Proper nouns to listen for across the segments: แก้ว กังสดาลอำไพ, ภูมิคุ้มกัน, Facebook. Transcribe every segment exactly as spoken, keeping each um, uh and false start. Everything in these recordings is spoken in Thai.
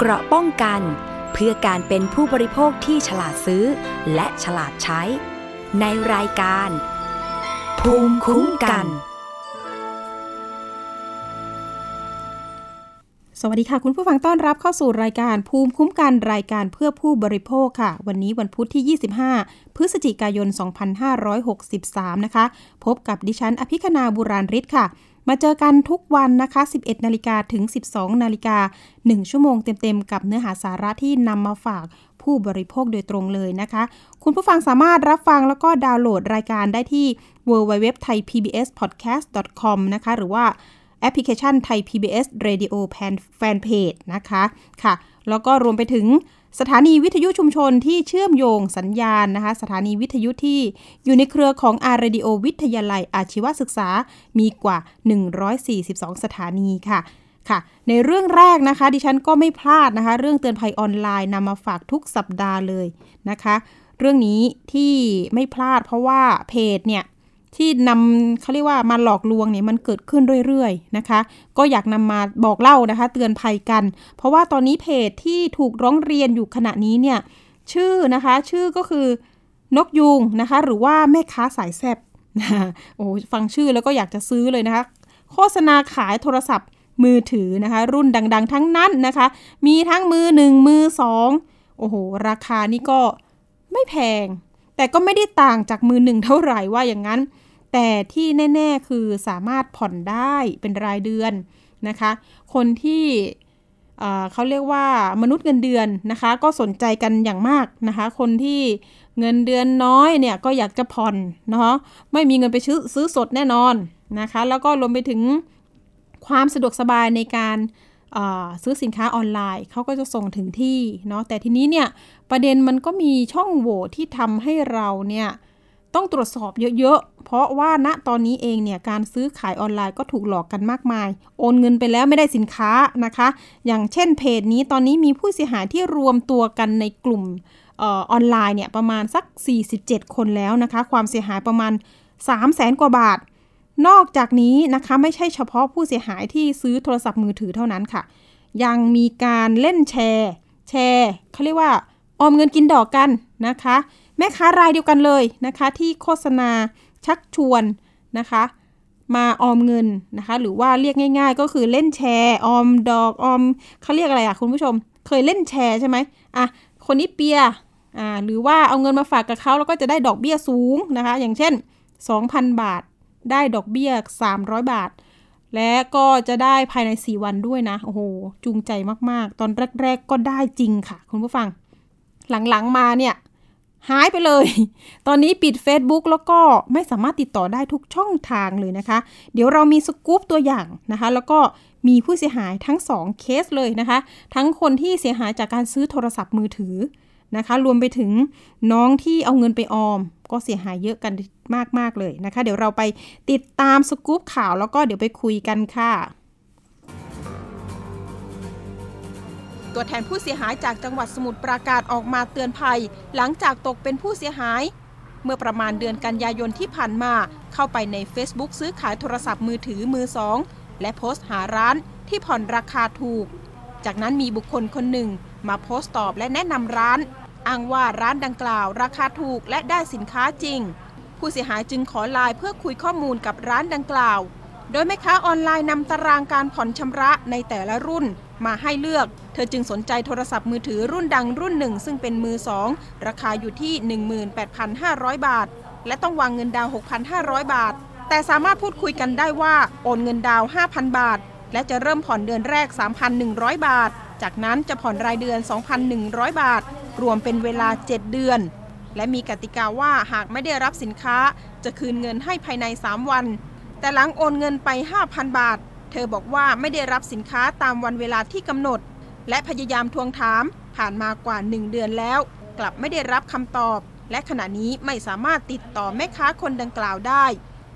เกราะป้องกันเพื่อการเป็นผู้บริโภคที่ฉลาดซื้อและฉลาดใช้ในรายการภูมิคุ้มกันสวัสดีค่ะคุณผู้ฟังต้อนรับเข้าสู่รายการภูมิคุ้มกันรายการเพื่อผู้บริโภคค่ะวันนี้วันพุธที่ยี่สิบห้าพฤศจิกายนสองพันห้าร้อยหกสิบสามนะคะพบกับดิฉันอภิคณาบุราริศค่ะมาเจอกันทุกวันนะคะ สิบเอ็ดนาฬิกา ถึง สิบสองนาฬิกา หนึ่ง ชั่วโมงเต็มๆกับเนื้อหาสาระที่นำมาฝากผู้บริโภคโดยตรงเลยนะคะคุณผู้ฟังสามารถรับฟังแล้วก็ดาวน์โหลดรายการได้ที่ ดับเบิลยู ดับเบิลยู ดับเบิลยู ดอท ไทยพีบีเอสพอดแคสต์ ดอท คอม นะคะหรือว่าแอปพลิเคชันไทย พี บี เอส Radio Fan Page นะคะค่ะแล้วก็รวมไปถึงสถานีวิทยุชุมชนที่เชื่อมโยงสัญญาณนะคะสถานีวิทยุที่อยู่ในเครือของ อาร์ Radio วิทยาลัยอาชีวศึกษามีกว่าหนึ่งร้อยสี่สิบสองสถานีค่ะค่ะในเรื่องแรกนะคะดิฉันก็ไม่พลาดนะคะเรื่องเตือนภัยออนไลน์นำมาฝากทุกสัปดาห์เลยนะคะเรื่องนี้ที่ไม่พลาดเพราะว่าเพจเนี่ยที่นำเขาเรียกว่ามาหลอกลวงเนี่ยมันเกิดขึ้นเรื่อยๆนะคะก็อยากนำมาบอกเล่านะคะเตือนภัยกันเพราะว่าตอนนี้เพจที่ถูกร้องเรียนอยู่ขณะนี้เนี่ยชื่อนะคะชื่อก็คือนกยูงนะคะหรือว่าแม่ค้าสายแซ่บโอ้ฟังชื่อแล้วก็อยากจะซื้อเลยนะคะโฆษณาขายโทรศัพท์มือถือนะคะรุ่นดังๆทั้งนั้นนะคะมีทั้งมือหนึ่งมือสองโอ้โหราคานี่ก็ไม่แพงแต่ก็ไม่ได้ต่างจากมือหนึ่งเท่าไหร่ว่าอย่างนั้นแต่ที่แน่ๆคือสามารถผ่อนได้เป็นรายเดือนนะคะคนที่เอ่อเขาเรียกว่ามนุษย์เงินเดือนนะคะก็สนใจกันอย่างมากนะคะคนที่เงินเดือนน้อยเนี่ยก็อยากจะผ่อนเนาะไม่มีเงินไปซื้อซื้อสดแน่นอนนะคะแล้วก็รวมไปถึงความสะดวกสบายในการเอ่อซื้อสินค้าออนไลน์เขาก็จะส่งถึงที่เนาะแต่ทีนี้เนี่ยประเด็นมันก็มีช่องโหว่ที่ทำให้เราเนี่ยต้องตรวจสอบเยอะๆเพราะว่าณตอนนี้เองเนี่ยการซื้อขายออนไลน์ก็ถูกหลอกกันมากมายโอนเงินไปแล้วไม่ได้สินค้านะคะอย่างเช่นเพจนี้ตอนนี้มีผู้เสียหายที่รวมตัวกันในกลุ่มเอ่อออนไลน์เนี่ยประมาณสักสี่สิบเจ็ดคนแล้วนะคะความเสียหายประมาณ สามแสน กว่าบาทนอกจากนี้นะคะไม่ใช่เฉพาะผู้เสียหายที่ซื้อโทรศัพท์มือถือเท่านั้นค่ะยังมีการเล่นแชร์แชร์เขาเรียกว่าออมเงินกินดอกกันนะคะแม่ค้ารายเดียวกันเลยนะคะที่โฆษณาชักชวนนะคะมาออมเงินนะคะหรือว่าเรียกง่ายๆก็คือเล่นแชร์ออมดอกออมเขาเรียกอะไรอ่ะคุณผู้ชมเคยเล่นแชร์ใช่ไหมอ่ะคนนี้เปียอ่าหรือว่าเอาเงินมาฝากกับเขาแล้วก็จะได้ดอกเบี้ยสูงนะคะอย่างเช่น สองพัน บาทได้ดอกเบี้ยสามร้อยบาทและก็จะได้ภายในสี่วันด้วยนะโอ้โหจูงใจมากๆตอนแรกๆก็ได้จริงค่ะคุณผู้ฟังหลังๆมาเนี่ยหายไปเลยตอนนี้ปิด Facebook แล้วก็ไม่สามารถติดต่อได้ทุกช่องทางเลยนะคะเดี๋ยวเรามีสกู๊ปตัวอย่างนะคะแล้วก็มีผู้เสียหายทั้งสองเคสเลยนะคะทั้งคนที่เสียหายจากการซื้อโทรศัพท์มือถือนะคะรวมไปถึงน้องที่เอาเงินไปออมก็เสียหายเยอะกันมากๆเลยนะคะเดี๋ยวเราไปติดตามสกู๊ปข่าวแล้วก็เดี๋ยวไปคุยกันค่ะตัวแทนผู้เสียหายจากจังหวัดสมุทรปราการออกมาเตือนภัยหลังจากตกเป็นผู้เสียหายเมื่อประมาณเดือนกันยายนที่ผ่านมาเข้าไปใน Facebook ซื้อขายโทรศัพท์มือถือมือสองและโพสต์หาร้านที่ผ่อนราคาถูกจากนั้นมีบุคคลคนหนึ่งมาโพสต์ตอบและแนะนำร้านอ้างว่าร้านดังกล่าวราคาถูกและได้สินค้าจริงผู้เสียหายจึงขอไลน์เพื่อคุยข้อมูลกับร้านดังกล่าวโดยแม่ค้าออนไลน์นำตารางการผ่อนชำระในแต่ละรุ่นมาให้เลือกเธอจึงสนใจโทรศัพท์มือถือรุ่นดังรุ่นหนึ่งซึ่งเป็นมือสองราคาอยู่ที่ หนึ่งหมื่นแปดพันห้าร้อย บาทและต้องวางเงินดาว หกพันห้าร้อย บาทแต่สามารถพูดคุยกันได้ว่าโอนเงินดาว ห้าพัน บาทและจะเริ่มผ่อนเดือนแรก สามพันหนึ่งร้อย บาทจากนั้นจะผ่อนรายเดือน สองพันหนึ่งร้อย บาทรวมเป็นเวลาเจ็ดเดือนและมีกติกาว่าหากไม่ได้รับสินค้าจะคืนเงินให้ภายในสามวันแต่หลังโอนเงินไป ห้าพัน บาทเธอบอกว่าไม่ได้รับสินค้าตามวันเวลาที่กำหนดและพยายามทวงถามผ่านมากว่าหนึ่งเดือนแล้วกลับไม่ได้รับคำตอบและขณะนี้ไม่สามารถติดต่อแม่ค้าคนดังกล่าวได้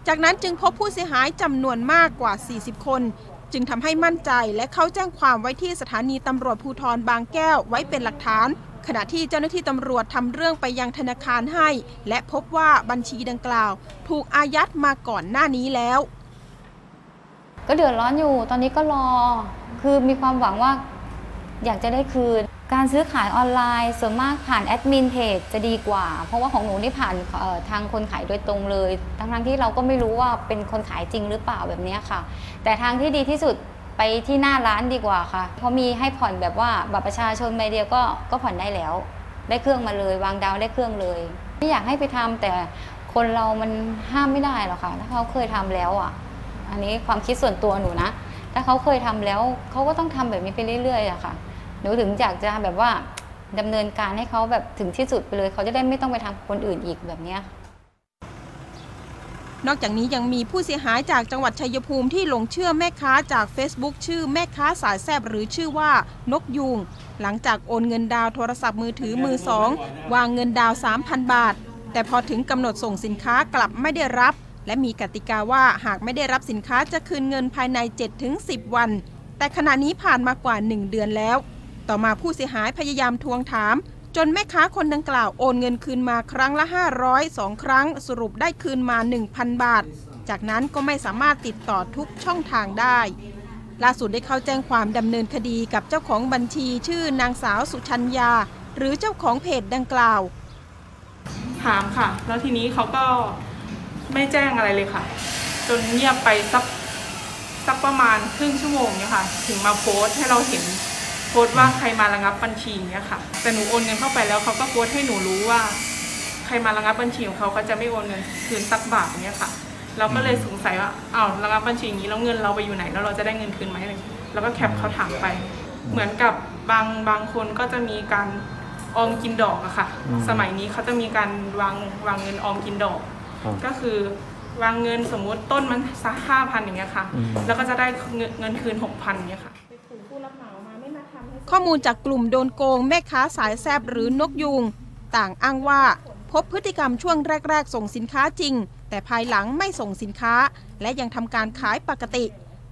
จากนั้นจึงพบผู้เสียหายจำนวนมากกว่าสี่สิบคนจึงทำให้มั่นใจและเข้าแจ้งความไว้ที่สถานีตำรวจภูธรบางแก้วไว้เป็นหลักฐานขณะที่เจ้าหน้าที่ตำรวจทำเรื่องไปยังธนาคารให้และพบว่าบัญชีดังกล่าวถูกอายัดมาก่อนหน้านี้แล้วก็เดือดร้อนอยู่ตอนนี้ก็รอคือมีความหวังว่า อยากจะได้คืนการซื้อขายออนไลน์ส่วนมากผ่านแอดมินเพจจะดีกว่าเพราะว่าของหนูนี่ผ่านทางคนขายโดยตรงเลยทั้งๆที่เราก็ไม่รู้ว่าเป็นคนขายจริงหรือเปล่าแบบนี้ค่ะแต่ทางที่ดีที่สุดไปที่หน้าร้านดีกว่าค่ะเขามีให้ผ่อนแบบว่าบัตรประชาชนใบเดียวก็ก็ผ่อนได้แล้วได้เครื่องมาเลยวางดาวได้เครื่องเลยไม่อยากให้ไปทำแต่คนเรามันห้ามไม่ได้หรอกค่ะถ้าเขาเคยทำแล้วอ่ะอันนี้ความคิดส่วนตัวหนูนะถ้าเขาเคยทำแล้วเขาก็ต้องทำแบบนี้ไปเรื่อยๆอะค่ะหนูถึงอยากจะแบบว่าดำเนินการให้เขาแบบถึงที่สุดไปเลยเขาจะได้ไม่ต้องไปทำคนอื่นอีกแบบนี้นอกจากนี้ยังมีผู้เสียหายจากจังหวัดชัยภูมิที่หลงเชื่อแม่ค้าจาก เฟซบุ๊ก ชื่อแม่ค้าสายแซบหรือชื่อว่านกยูงหลังจากโอนเงินดาวโทรศัพท์มือถือมือสองวางเงินดาว สามพัน บาทแต่พอถึงกำหนดส่งสินค้ากลับไม่ได้รับและมีกติกาว่าหากไม่ได้รับสินค้าจะคืนเงินภายใน เจ็ดถึงสิบ วันแต่ขณะนี้ผ่านมากว่าหนึ่งเดือนแล้วต่อมาผู้เสียหายพยายามทวงถามจนแม่ค้าคนดังกล่าวโอนเงินคืนมาครั้งละห้าร้อย สองครั้งสรุปได้คืนมา หนึ่งพัน บาทจากนั้นก็ไม่สามารถติดต่อทุกช่องทางได้ล่าสุดได้เข้าแจ้งความดำเนินคดีกับเจ้าของบัญชีชื่อนางสาวสุชัญญาหรือเจ้าของเพจดังกล่าวถามค่ะแล้วทีนี้เขาก็ไม่แจ้งอะไรเลยค่ะจนเงียบไปสักสักประมาณครึ่งชั่วโมงเนี่ยค่ะถึงมาโพสต์ให้เราเห็นโพสต์ว่าใครมาระงับบัญชีเนี่ยค่ะแต่หนูโอนเงินเข้าไปแล้วเขาก็โพสต์ให้หนูรู้ว่าใครมาระงับบัญชีของเขาเขาจะไม่โอนเงินคืนสักบาทเนี่ยค่ะเราก็เลยสงสัยว่าอ้าวระงับบัญชีอย่างนี้แล้วเงินเราไปอยู่ไหนแล้วเราจะได้เงินคืนไหมอะไรแล้วก็แคปเขาถามไปเหมือนกับบางบางคนก็จะมีการออมกินดอกอะค่ะสมัยนี้เขาจะมีการวางวางเงินออมกินดอกก็คือวางเงินสมมุติต้นมันสักห้าพันอย่างเงี้ยค่ะแล้วก็จะได้เงินคืนหกพันอย่างเงี้ยค่ะข้อมูลจากกลุ่มโดนโกงแม่ค้าสายแซบหรือนกยูงต่างอ้างว่าพบพฤติกรรมช่วงแรกๆส่งสินค้าจริงแต่ภายหลังไม่ส่งสินค้าและยังทำการขายปกติ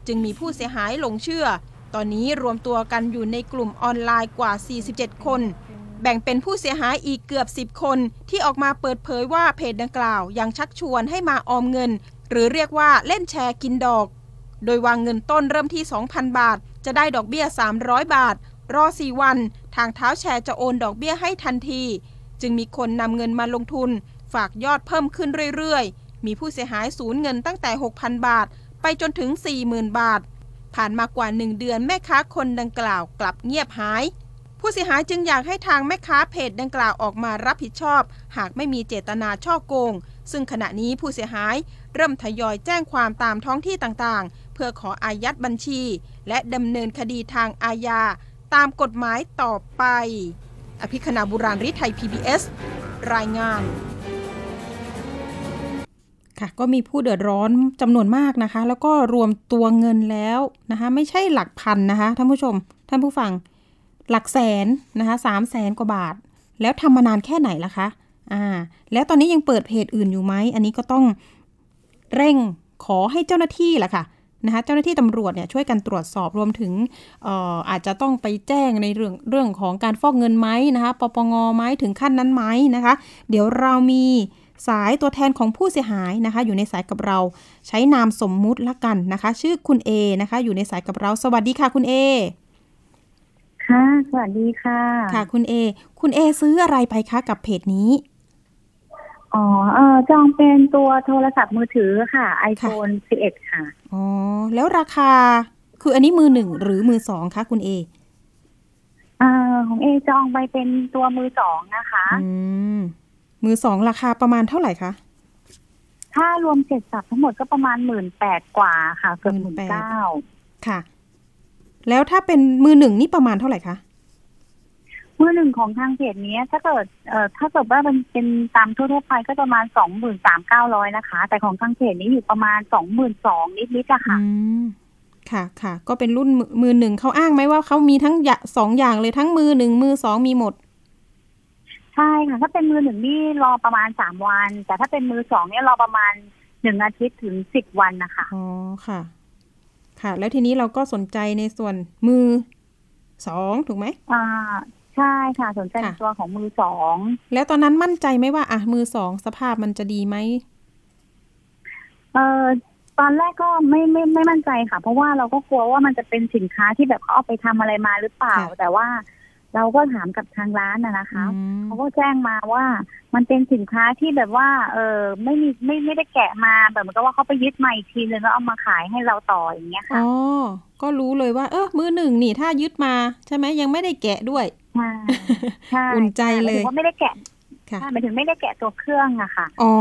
จึงมีผู้เสียหายหลงเชื่อตอนนี้รวมตัวกันอยู่ในกลุ่มออนไลน์กว่าสี่สิบเจ็ดคนแบ่งเป็นผู้เสียหายอีกเกือบสิบคนที่ออกมาเปิดเผยว่าเพจดังกล่าวยังชักชวนให้มาออมเงินหรือเรียกว่าเล่นแชร์กินดอกโดยวางเงินต้นเริ่มที่ สองพัน บาทจะได้ดอกเบี้ยสามร้อยบาทรอสี่วันทางเท้าแชร์จะโอนดอกเบี้ยให้ทันทีจึงมีคนนำเงินมาลงทุนฝากยอดเพิ่มขึ้นเรื่อยๆมีผู้เสียหายสูญเงินตั้งแต่ หกพัน บาทไปจนถึง สี่หมื่น บาทผ่านมากว่าหนึ่งเดือนแม่ค้าคนดังกล่าวกลับเงียบหายผู้เสียหายจึงอยากให้ทางแม่ค้าเพจดังกล่าวออกมารับผิดชอบหากไม่มีเจตนาฉ้อโกงซึ่งขณะนี้ผู้เสียหายเริ่มทยอยแจ้งความตามท้องที่ต่างๆเพื่อขออายัดบัญชีและดำเนินคดีทางอาญาตามกฎหมายต่อไปอภิคณา บุราริไทย พี บี เอส รายงานค่ะก็มีผู้เดือดร้อนจำนวนมากนะคะแล้วก็รวมตัวเงินแล้วนะคะไม่ใช่หลักพันนะคะท่านผู้ชมท่านผู้ฟังหลักแสนนะคะสามแสนกว่าบาทแล้วทำมานานแค่ไหนล่ะคะอ่าแล้วตอนนี้ยังเปิดเพจอื่นอยู่ไหมอันนี้ก็ต้องเร่งขอให้เจ้าหน้าที่ล่ะค่ะนะคะเจ้าหน้าที่ตำรวจเนี่ยช่วยกันตรวจสอบรวมถึง อ, อ, อาจจะต้องไปแจ้งในเรื่องเรื่องของการฟอกเงินไหมนะคะปปงไหมถึงขั้นนั้นไหมนะคะเดี๋ยวเรามีสายตัวแทนของผู้เสียหายนะคะอยู่ในสายกับเราใช้นามสมมุติละกันนะคะชื่อคุณเอนะคะอยู่ในสายกับเราสวัสดีค่ะคุณเอค่ะสวัสดีค่ะค่ะคุณเอคุณเอซื้ออะไรไปคะกับเพจนี้อ๋อเออจองเป็นตัวโทรศัพท์มือถือค่ะ ไอโฟน สิบเอ็ด ค่ะอ๋อแล้วราคาคืออันนี้มือหนึ่งหรือมือสองคะคุณเออ่าของเอจองไปเป็นตัวมือสองนะคะอืมมือสองราคาประมาณเท่าไหร่คะถ้ารวมเสร็จสับทั้งหมดก็ประมาณหมื่นแปดกว่าค่ะเกือบหมื่นเก้าค่ะแล้วถ้าเป็นมือหนึ่งนี่ประมาณเท่าไหร่คะมือหนึ่งของทางเพจนี้ถ้าเกิดเอ่อถ้าเกิดว่ามันเป็นตามทั่วๆไปก็ประมาณสองหมื่นสามเก้าร้อยนะคะแต่ของทางเพจนี้อยู่ประมาณสองหมื่นสองนิดๆอะค่ะอืมค่ะค่ะก็เป็นรุ่นมือหนึ่งเขาอ้างไหมว่าเขามีทั้งสองอย่างเลยทั้งมือหนึ่งมือสองมีหมดใช่ค่ะถ้าเป็นมือหนึ่งนี่รอประมาณสามวันแต่ถ้าเป็นมือสองเนี่ยรอประมาณหนึ่งอาทิตย์ถึงสิบวันนะคะอ๋อค่ะค่ะแล้วทีนี้เราก็สนใจในส่วนมือสองถูกไหมอ่าใช่ค่ะสนใจในตัวของมือสองแล้วตอนนั้นมั่นใจไหมว่าอ่ะมือสองสภาพมันจะดีไหมเออ ตอนแรกก็ไม่ไม่ไม่มั่นใจค่ะเพราะว่าเราก็กลัวว่ามันจะเป็นสินค้าที่แบบเขาเอาไปทำอะไรมาหรือเปล่าแต่ว่าเราก็ถามกับทางร้านน่ะนะคะเขาก็แจ้งมาว่ามันเป็นสินค้าที่แบบว่าเออไม่มีไม่ไม่ได้แกะมาแบบเหมือนกับว่าเขาไปยึดมาอีกทีนึงแล้วเอามาขายให้เราต่ออย่างเงี้ยค่ะอ๋อก็รู้เลยว่าเออมือหนึ่งนี่ถ้ายึดมาใช่ไหมยังไม่ได้แกะด้วยใช่ใช่อุ่นใจเลยว่าไม่ได้แกะค่ะหมายถึงไม่ได้แกะตัวเครื่องอะค่ะอ๋อ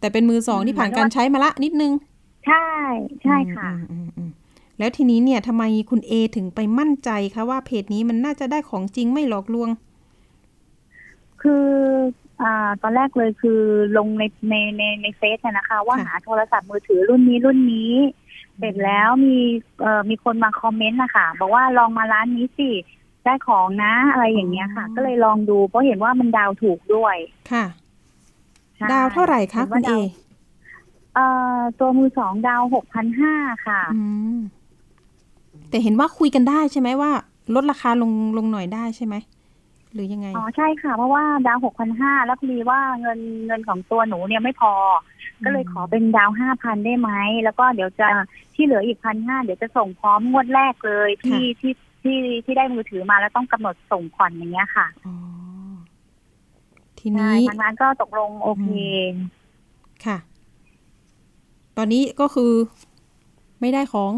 แต่เป็นมือสองที่ผ่านการใช้มาละนิดนึงใช่ใช่ค่ะแล้วทีนี้เนี่ยทำไมคุณเอถึงไปมั่นใจคะว่าเพจนี้มันน่าจะได้ของจริงไม่หลอกลวงคืออ่าตอนแรกเลยคือลงในในในในเฟซนะคะว่าหาโทรศัพท์มือถือรุ่นนี้รุ่นนี้เสร็จแล้วมีเอ่อมีคนมาคอมเมนต์นะคะบอกว่าลองมาร้านนี้สิได้ของนะอะไรอย่างเงี้ยค่ะก็เลยลองดูเพราะเห็นว่ามันดาวถูกด้วยค่ะดาวเท่าไหร่คะคุณเอเอ่อตัวมือสองดาว หกพันห้าร้อย ค่ะแต่เห็นว่าคุยกันได้ใช่ไหมว่าลดราคาลงลงหน่อยได้ใช่ไหมหรือยังไงอ๋อใช่ค่ะเพราะว่าดาว หกพันห้าร้อย แล้วมีว่าเงินเงินของตัวหนูเนี่ยไม่พอก็เลยขอเป็นดาว ห้าพัน ได้ไหมแล้วก็เดี๋ยวจะที่เหลืออีก หนึ่งพันห้าร้อย เดี๋ยวจะส่งพร้อมงวดแรกเลยที่ที่ที่ที่ได้มือถือมาแล้วต้องกำหนดส่งผ่อนอย่างเงี้ยค่ะอ๋อทีนี้ทางร้านก็ตกลงโอเคค่ะตอนนี้ก็คือไม่ได้ของ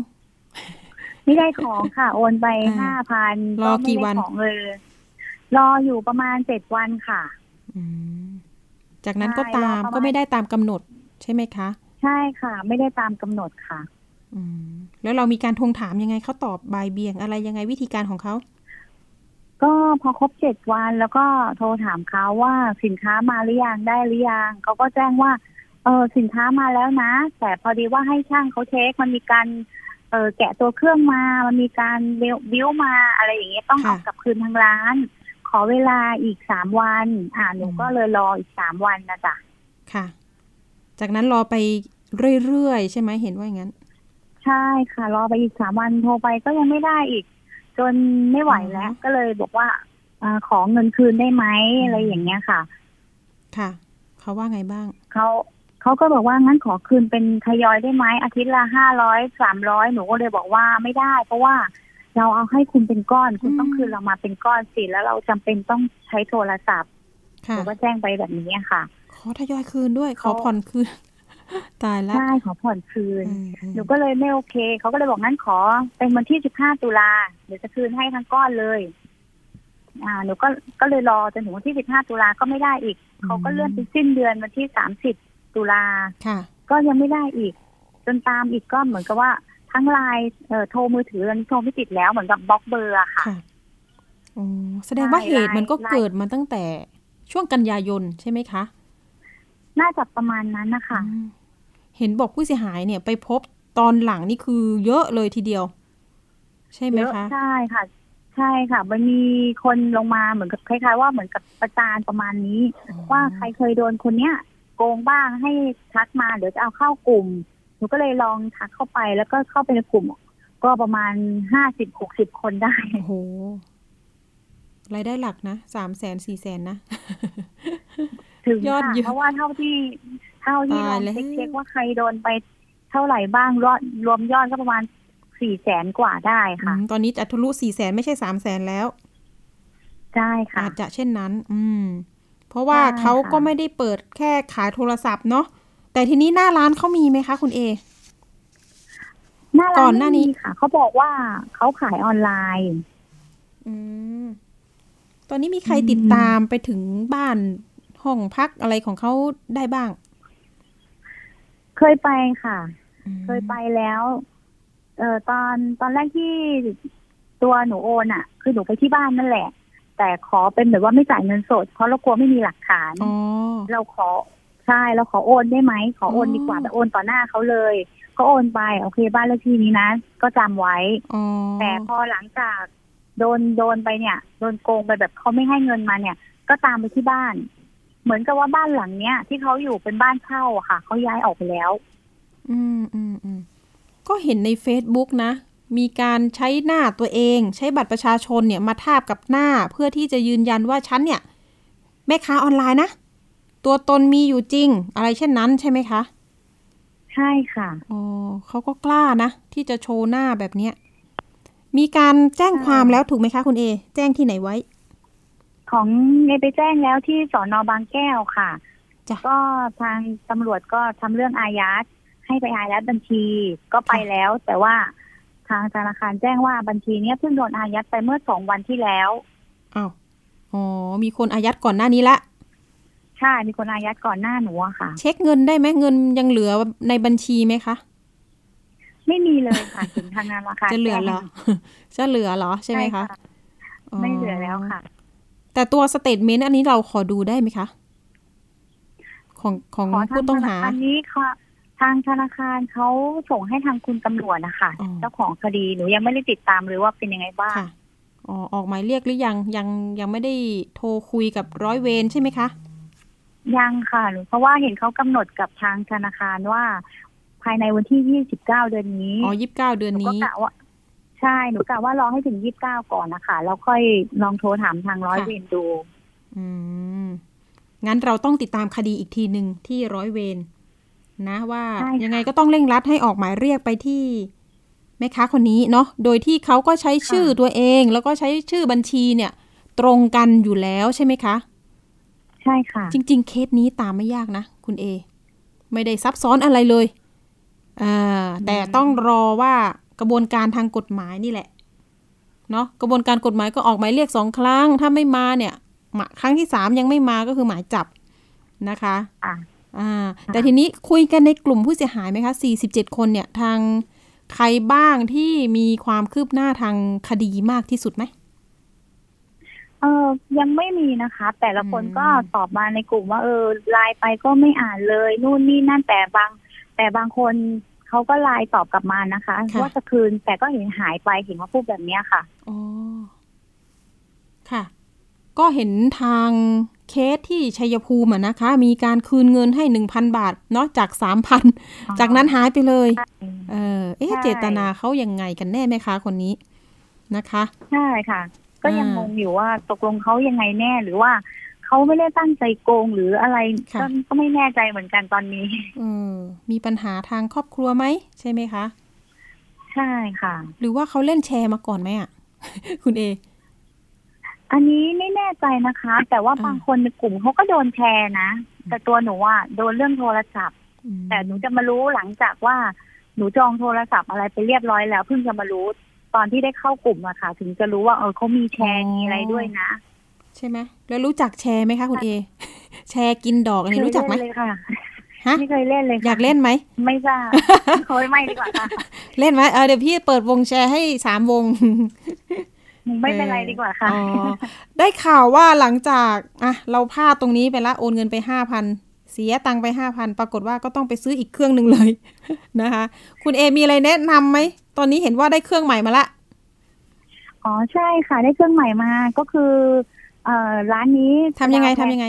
ไม่ได้ของค่ะโอนไป ห้าพัน รอกี่วันของเลยรออยู่ประมาณเจ็ดวันค่ะจากนั้นก็ตามก็ไม่ได้ตามกำหนดใช่ไหมคะใช่ค่ะไม่ได้ตามกำหนดค่ะแล้วเรามีการทวงถามยังไงเขาตอบบ่ายเบี่ยงอะไรยังไงวิธีการของเขาก็พอครบเจ็ดวันแล้วก็โทรถามเขาว่าสินค้ามาหรือยังได้หรือยังเขาก็แจ้งว่าเออสินค้ามาแล้วนะแต่พอดีว่าให้ช่างเขาเช็คมันมีการเออแกะตัวเครื่องมามันมีการบิ้วมาอะไรอย่างเงี้ยต้องเอากลับคืนทางร้านขอเวลาอีกสามวันอ่าหนูก็เลยรออีกสามวันนะจ๊ะค่ะจากนั้นรอไปเรื่อยๆใช่ไหมเห็นว่าอย่างนั้นใช่ค่ะรอไปอีกสามวันโทรไปก็ยังไม่ได้อีกจนไม่ไหวแล้วก็เลยบอกว่าเอ่อขอเงินคืนได้ไหมอะไรอย่างเงี้ยค่ะค่ะเขาว่าไงบ้างเขาเขาก็บอกว่างั้นขอคืนเป็นทยอยได้ไหมอาทิตย์ละห้าร้อยสามร้อยหนูก็เลยบอกว่าไม่ได้เพราะว่าเราเอาให้คุณเป็นก้อนคุณต้องคืนเรามาเป็นก้อนสิแล้วเราจำเป็นต้องใช้โทรศัพท์หนูก็แจ้งไปแบบนี้ค่ะขอทยอยคืนด้วยขอผ่อนคืนตายแล้วใช่ขอผ่อนคืนหนูก็เลยไม่โอเคเขาก็เลยบอกงั้นขอเป็นวันที่สิบห้าตุลาเดี๋ยวจะคืนให้ทั้งก้อนเลยอ่าหนูก็ก็เลยรอจนถึงวันที่สิบห้าตุลาก็ไม่ได้อีกเขาก็เลื่อนไปสิ้นเดือนวันที่สามสิบตุลาก็ยังไม่ได้อีกจนตามอีกก็เหมือนกับว่าทั้งไลน์เอ่อโทรมือถือโทรไม่ติดแล้วเหมือนกับบล็อกเบอร์อะค่ะอ๋อแสดงว่าเหตุมันก็เกิดมาตั้งแต่ช่วงกันยายนใช่ไหมคะน่าจะประมาณนั้นนะคะเห็นบอกผู้เสียหายเนี่ยไปพบตอนหลังนี่คือเยอะเลยทีเดียวใช่ไหมคะใช่ค่ะใช่ค่ะมันมีคนลงมาเหมือนกับคล้ายๆว่าเหมือนกับประจานประมาณนี้ว่าใครเคยโดนคนเนี้ยโกงบ้างให้ทักมาเดี๋ยวจะเอาเข้ากลุ่มหนูก็เลยลองทักเข้าไปแล้วก็เข้าไปในกลุ่มก็ประมาณห้าสิบหกสิบคนได้โอ้โหรายได้หลักนะสามแสนสี่แสนนะถึงยอดเยอะเพราะว่าเท่าที่เท่าที่เราเช็คว่าใครโดนไปเท่าไหร่บ้างรวมยอดก็ประมาณสี่แสนกว่าได้ค่ะตอนนี้จะทะลุสี่แสนไม่ใช่สามแสนแล้วใช่ค่ะอาจจะเช่นนั้นอืมเพราะว่าเขาก็ไม่ได้เปิดแค่ขายโทรศัพท์เนาะแต่ทีนี้หน้าร้านเขามีไหมคะคุณเอหน้าร้านก่อนหน้านี้ค่ะเขาบอกว่าเขาขายออนไลน์อืมตอนนี้มีใครติดตามไปถึงบ้านห้องพักอะไรของเขาได้บ้างเคยไปค่ะเคยไปแล้วเออตอนตอนแรกที่ตัวหนูโอนอ่ะคือหนูไปที่บ้านนั่นแหละแต่ขอเป็นแบบว่าไม่จ่ายเงินสดเพราะเรากลัวไม่มีหลักฐานเราขอใช่เราขอโอนได้ไหมขอโอนดีกว่าแต่โอนต่อหน้าเขาเลยเขาโอนไปโอเคบ้านเลขที่นี้นะก็จำไว้แต่พอหลังจากโดนโดนไปเนี่ยโดนโกงไปแบบเขาไม่ให้เงินมาเนี่ยก็ตามไปที่บ้านเหมือนกับว่าบ้านหลังเนี้ยที่เขาอยู่เป็นบ้านเช่าค่ะเขาย้ายออกไปแล้วอืมอืมอืมก็เห็นใน Facebook นะมีการใช้หน้าตัวเองใช้บัตรประชาชนเนี่ยมาทาบกับหน้าเพื่อที่จะยืนยันว่าฉันเนี่ยแม่ค้าออนไลน์นะตัวตนมีอยู่จริงอะไรเช่นนั้นใช่ไหมคะ ใช่ค่ะอ๋อเขาก็กล้านะที่จะโชว์หน้าแบบเนี้ยมีการแจ้งความแล้วถูกไหมคะคุณเอแจ้งที่ไหนไว้ของเอไปแจ้งแล้วที่สน.บางแก้วค่ะก็ทางตำรวจก็ทำเรื่องอายัดให้ไปอายัดบัญชีก็ไปแล้วแต่ว่าทางธนาคารแจ้งว่าบัญชีเนี้ยเพิ่งโดนอายัดไปเมื่อสองวันที่แล้วอ้าวอ๋อมีคนอายัดก่อนหน้านี้ละใช่มีคนอายัดก่อนหน้าหนูอะค่ะเช็คเงินได้ไหมเงินยังเหลือในบัญชีไหมคะไม่มีเลยค่ะถึงทางธนาคารจะเหลือเหรอจะเหลือเหรอใช่ไหมคะไม่เหลือแล้วค่ะแต่ตัวสเตทเมนต์อันนี้เราขอดูได้ไหมคะของของผู้ต้องหาอันนี้ค่ะทางธนาคารเขาส่งให้ทางคุณตำรวจนะคะเจ้าของคดีหนูยังไม่ได้ติดตามเลยว่าเป็นยังไงบ้างอ๋อออกหมายเรียกหรือยังยังยังไม่ได้โทรคุยกับร้อยเวรใช่ไหมคะยังค่ะหนูเพราะว่าเห็นเขากำหนดกับทางธนาคารว่าภายในวันที่ยี่สิบเก้าเดือนนี้อ๋อยี่สิบเก้าเดือนนี้ก็กะว่าใช่หนูกะว่ารอให้ถึงยี่สิบเก้าก่อนนะคะแล้วค่อยลองโทรถามทางร้อยเวรดูอืมงั้นเราต้องติดตามคดีอีกทีนึงที่ร้อยเวรนะว่ายังไงก็ต้องเร่งรัดให้ออกหมายเรียกไปที่แม่ค้าคนนี้เนาะโดยที่เขาก็ใช้ชื่อตัวเองแล้วก็ใช้ชื่อบัญชีเนี่ยตรงกันอยู่แล้วใช่ไหมคะใช่ค่ะจริงๆเคสนี้ตามไม่ยากนะคุณเอไม่ได้ซับซ้อนอะไรเลยอ่าแต่ต้องรอว่ากระบวนการทางกฎหมายนี่แหละเนาะกระบวนการกฎหมายก็ออกหมายเรียกสองครั้งถ้าไม่มาเนี่ยครั้งที่สามยังไม่มาก็คือหมายจับนะคะอ่าอ่าแต่ทีนี้คุยกันในกลุ่มผู้เสียหายไหมคะสี่สิบเจ็ดคนเนี่ยทางใครบ้างที่มีความคืบหน้าทางคดีมากที่สุดไหมเออยังไม่มีนะคะแต่ละคนก็ตอบมาในกลุ่มว่าเออไลน์ไปก็ไม่อ่านเลยนู่นนี่นั่นแต่บางแต่บางคนเขาก็ไลน์ตอบกลับมานะคะว่าจะคืนแต่ก็เห็นหายไปเห็นว่าพูดแบบนี้ค่ะอ๋อค่ะก็เห็นทางเคสที่ชัยภูมินะคะมีการคืนเงินให้ หนึ่งพัน บาทเนาะจาก สามพัน จากนั้นหายไปเลยเออเอ๊ะเจตนาเขายังไงกันแน่แม่ค้าคนนี้นะคะใช่ค่ะก็ยังงงอยู่ว่าตกลงเขายังไงแน่หรือว่าเขาไม่ได้ตั้งใจโกงหรืออะไรก็ไม่แน่ใจเหมือนกันตอนนี้เออมีปัญหาทางครอบครัวไหมใช่ไหมคะใช่ค่ะหรือว่าเขาเล่นแชร์มาก่อนไหมอ่ะ คุณเออันนี้ไม่แน่ใจนะคะแต่ว่าบางคนในกลุ่มเขาก็โดนแชร์นะแต่ตัวหนูอ่ะโดนเรื่องโทรศัพท์แต่หนูจะมารู้หลังจากว่าหนูจองโทรศัพท์อะไรไปเรียบร้อยแล้วเพิ่งจะมารู้ตอนที่ได้เข้ากลุ่มอะค่ะถึงจะรู้ว่าเออเขามีแชร์มีอะไรด้วยนะใช่ไหมแล้วรู้จักแชร์ไหมคะคุณเอแชร์กินดอกอันนี้รู้จักไหมฮะไม่เคยเล่นเลยอยากเล่นไหมไม่ทราบโอยไม่ดีกว่าค่ะเล่นไหมเออเดี๋ยวพี่เปิดวงแชร์ให้สามวงไม่เป็นไรดีกว่าค่ะได้ข่าวว่าหลังจากอ่ะเราพลาดตรงนี้ไปละโอนเงินไป ห้าพัน เสียตังค์ไป ห้าพัน ปรากฏว่าก็ต้องไปซื้ออีกเครื่องหนึ่งเลยนะคะคุณเอมีอะไรแนะนำไหมตอนนี้เห็นว่าได้เครื่องใหม่มาละอ๋อใช่ค่ะได้เครื่องใหม่มาก็คือเอ่อร้านนี้ทำยังไงทำยังไง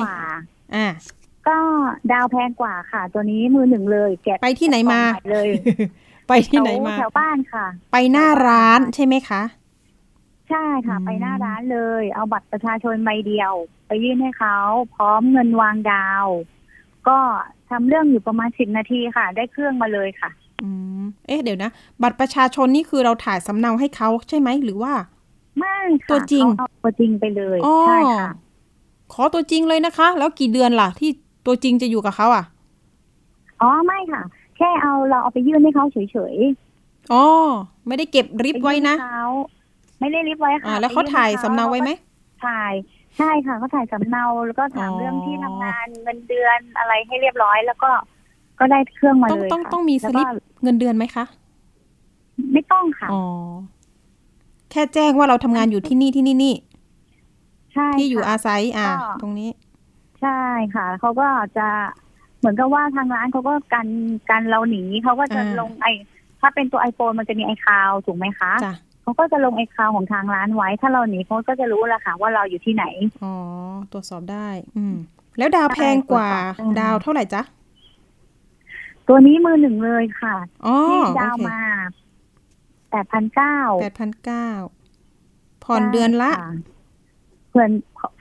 อ่าก็ดาวแพงกว่าค่ะตัวนี้มือหนึ่งเลยแกะไปที่ไหนมาเลยไปที่ไหนมาแถวบ้านค่ะไปหน้าร้านใช่ไหมคะใช่ค่ะไปหน้าร้านเลยเอาบัตรประชาชนใบเดียวไปยื่นให้เขาพร้อมเงินวางดาวก็ทำเรื่องอยู่ประมาณสิบนาทีค่ะได้เครื่องมาเลยค่ะอืมเอ๊ะเดี๋ยวนะบัตรประชาชนนี่คือเราถ่ายสำเนาให้เขาใช่ไหมหรือว่าไม่ตัวจริงเอาตัวจริงไปเลยใช่ค่ะขอตัวจริงเลยนะคะแล้วกี่เดือนล่ะที่ตัวจริงจะอยู่กับเขาอ่ะอ๋อไม่ค่ะแค่เอาเราเอาไปยื่นให้เขาเฉยๆอ๋อไม่ได้เก็บริบไว้นะไม่ได้รีบไว้ค่ะแล้วเขาถ่ายสำเนาไว้ไหมถ่ายใช่ค่ะเขาถ่ายสำเนาแล้วก็ถามเรื่องที่ทำงานเงินเดือนอะไรให้เรียบร้อยแล้วก็ก็ได้เครื่องมาเลยต้องต้องมีสลิปเงินเดือนไหมคะไม่ต้องค่ะอ๋อแค่แจ้งว่าเราทำงานอยู่ที่นี่ที่นี่นี่ใช่ที่อยู่อาศัยอ่ะตรงนี้ใช่ค่ะเขาก็จะเหมือนกับว่าทางร้านเขาก็กันกันเราหนีเขาก็จะลงไอถ้าเป็นตัวไอโฟนมันจะมีไอคลาวด์ถูกไหมคะเขาก็จะลงไอคลาวด์ของทางร้านไว้ถ้าเราหนีเขาก็จะรู้แล้วค่ะว่าเราอยู่ที่ไหนอ๋อตรวจสอบได้อืมแล้วดาวแพงกว่าดาวเท่าไหร่จ๊ะตัวนี้มือหนึ่งเลยค่ะที่ดาวมา แปดพันเก้าร้อย แปดพันเก้าร้อย ผ่อนเดือนละเพื่อน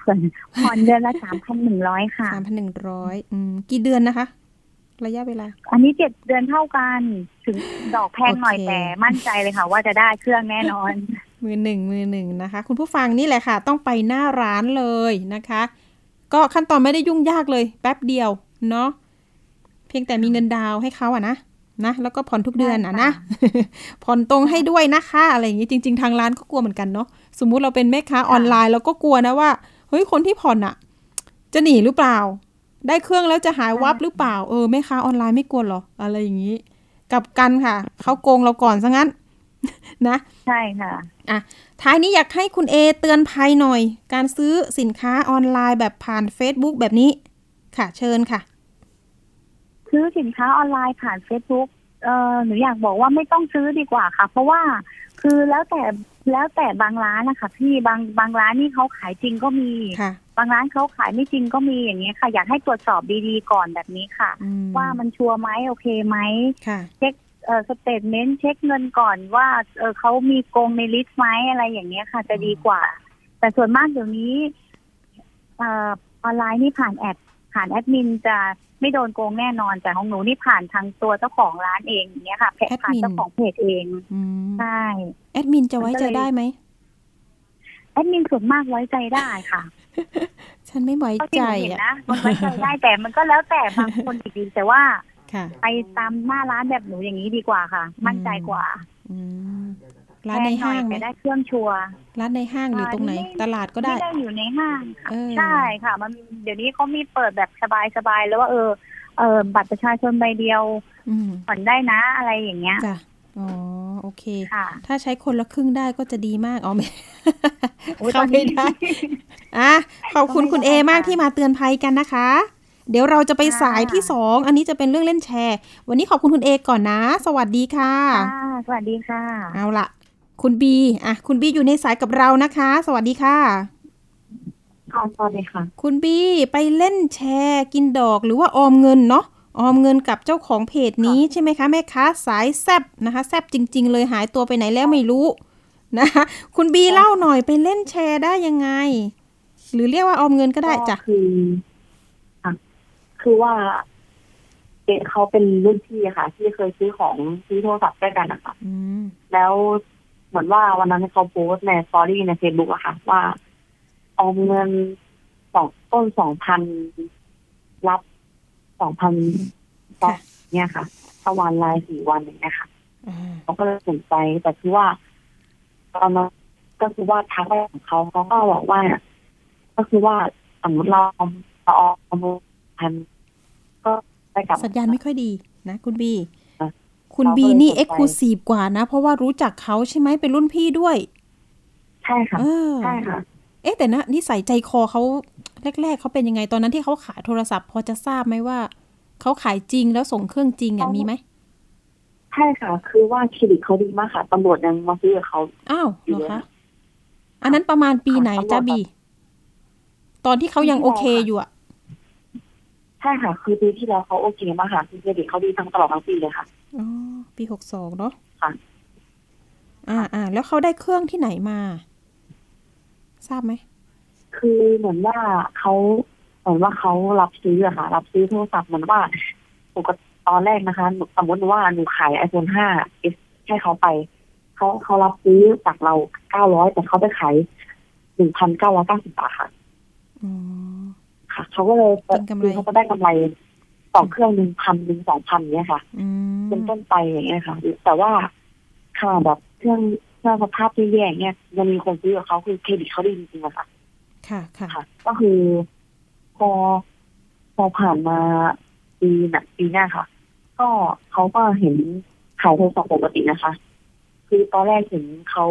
ผ่อนเดือนละ สามพันหนึ่งร้อย ค่ะ สามพันหนึ่งร้อย อืมกี่เดือนนะคะ ระยะเวลาอันนี้เจ็ดเดือนเท่ากันถึงดอกแพง หน่อยแต่มั่นใจเลยค่ะว่าจะได้เครื่องแน่นอนมือหนึ่งมือหนึ่งนะคะคุณผู้ฟังนี่แหละค่ะต้องไปหน้าร้านเลยนะคะก็ขั้นตอนไม่ได้ยุ่งยากเลยแป๊บเดียวเนาะเพียงแต่มีเงินดาวให้เขาอะนะนะแล้วก็ผ่อนทุกเดือนอะนะผ่อนตรงให้ด้วยนะคะอะไรอย่างงี้จริงๆทางร้านก็กลัวเหมือนกันเนาะสมมุติเราเป็นแม่ค้าออนไลน์เราก็กลัวนะว่าเฮ้ยคนที่ผ่อนอะจะหนีหรือเปล่าได้เครื่องแล้วจะหายวับหรือเปล่าเออแม่ค้าออนไลน์ไม่กลัวหรออะไรอย่างงี้กลับกันค่ะเขาโกงเราก่อนซะงั้นนะใช่ค่ะอ่ะท้ายนี้อยากให้คุณเอเตือนภัยหน่อยการซื้อสินค้าออนไลน์แบบผ่าน Facebook แบบนี้ค่ะเชิญค่ะซื้อสินค้าออนไลน์ผ่าน Facebook เอ่อหนูอยากบอกว่าไม่ต้องซื้อดีกว่าค่ะเพราะว่าคือแล้วแต่แล้วแต่บางร้านนะคะพี่บางบางร้านนี่เขาขายจริงก็มีบางร้านเขาขายไม่จริงก็มีอย่างเงี้ยค่ะอยากให้ตรวจสอบดีๆก่อนแบบนี้ค่ะว่ามันชัวร์ไหมโอเคไหมเช็คเอ่อสเตทเมนต์เช็คเงินก่อนว่าเออเขามีโกงในลิสต์ไหมอะไรอย่างเงี้ยค่ะจะดีกว่าแต่ส่วนมากเดี๋ยวนี้เอ่อออนไลน์นี่ผ่านแอดผ่านแอดมินจะไม่โดนโกงแน่นอนแต่ของหนูนี่ผ่านทางตัวเจ้าของร้านเองอย่างเงี้ยค่ะผ่านเจ้าของเพจเองใช่แอดมินจะไว้ใจได้ไหมแอดมินส่วนมากไว้ใจได้ค่ะฉันไม่ไว้ใจนะมันไว้ใจได้แต่มันก็แล้วแต่บางคนจริงๆแต่ว่าไปตามหน้าร้านแบบหนูอย่างนี้ดีกว่าค่ะมั่นใจกว่าร้านในห้างได้เครื่องชัวร์ร้านในห้างหรือตรงไหนตลาดก็ได้ไม่ได้อยู่ในห้างใช่ค่ะมันเดี๋ยวนี้เขามีเปิดแบบสบายๆแล้วว่าเออเออบัตรประชาชนใบเดียวผ่อนได้นะอะไรอย่างเงี้ยจ้ะอ๋อโอเคถ้าใช้คนละครึ่งได้ก็จะดีมากอ๋อไม่เข้าไม่ได้อ่ะขอบคุณคุณเอมากที่มาเตือนภัยกันนะคะเดี๋ยวเราจะไปสายที่สองอันนี้จะเป็นเรื่องเล่นแชร์วันนี้ขอบคุณคุณเอก่อนนะสวัสดีค่ะสวัสดีค่ะเอาล่ะคุณบีอ่ะคุณบีอยู่ในสายกับเรานะคะสวัสดีค่ะค่ะสวัสดีค่ะคุณบีไปเล่นแชร์กินดอกหรือว่าออมเงินเนาะออมเงินกับเจ้าของเพจนี้ใช่ไหมคะแม่ค้าสายแซบนะคะแซบจริงๆเลยหายตัวไปไหนแล้วไม่รู้นะคะคุณบีเล่าหน่อยไปเล่นแชร์ได้ยังไงหรือเรียกว่าออมเงินก็ได้จ้ะคือคือว่าเขาเป็นรุ่นพี่ค่ะที่เคยซื้อของซื้อโทรศัพท์ด้วยกันนะคะแล้วเหมือนว่าวันนั้นเขาโพสต์ในสตอรี่ใน Facebook อะค่ะว่าออมเงินสองต้น สองพัน รับ สองพัน บาทเนี่ยค่ะต่อวันรายสี่วันอย่างเงี้ยค่ะเขาก็เลยสนใจแต่คือว่าตอนนั้นก็คือว่าทักไปของเขาเขาก็บอกว่าก็คือว่าสมมติเราออมพันก็ไปกับสัญญาณไม่ค่อยดีนะคุณบีคุณบีนี่เอ็กซ์คลูซีฟกว่านะเพราะว่ารู้จักเขาใช่ไหมเป็นรุ่นพี่ด้วยใช่ค่ะใช่ค่ะเอ๊ะแต่นะนิสัยใจคอเขาแรกๆเขาเป็นยังไงตอนนั้นที่เขาขายโทรศัพท์พอจะทราบไหมว่าเขาขายจริงแล้วส่งเครื่องจริงอ่ะมีไหมใช่ค่ะคือว่าเครดิตเขาดีมากค่ะตำรวจยังมาซื้อเขาอ้าวเหรอคะอันนั้นประมาณปีไหนจ้าบีตอนที่เขายังโอเคอยู่อ่ะใช่ค่ะคือปีที่แล้วเขาโอเคมากค่ะคือเครดิตเขาดีทั้งตลอดทั้งปีเลยค่ะอ๋อปีหกสองเนาะค่ะอ่าอ่าแล้วเขาได้เครื่องที่ไหนมาทราบไหมคือเหมือนว่าเขาเหมือนว่าเขารับซื้ออะค่ะรับซื้อโทรศัพท์เหมือนว่าปกติตอนแรกนะคะสมมติว่าหนูขาย ไอโฟน ไฟว์ เอส ให้เขาไปเขาเขารับซื้อจากเราเก้าร้อยแต่เขาไปขายหนึ่งพันเก้าร้อยเก้าสิบบาทค่ะอ๋อค่ะเขาก็เลยคือเขาก็ได้กำไรสองเครื่องหนึ่งพันหนึ่งสองพันเนี้ยค่ะเป็นต้นไปอย่างเงี้ยค่ะแต่ว่าค่ะแบบเครื่องเครื่องสภาพที่แย่เนี้ยยังมีคนซื้อกับเขาคือเครดิตเขาดีจริงๆอะค่ะค่ะค่ะก็คือพอพอผ่านมาปีหนักปีหน้าค่ะก็เขาก็เห็นขายโทรศัพท์ปกตินะคะคือตอนแรกเห็นเขา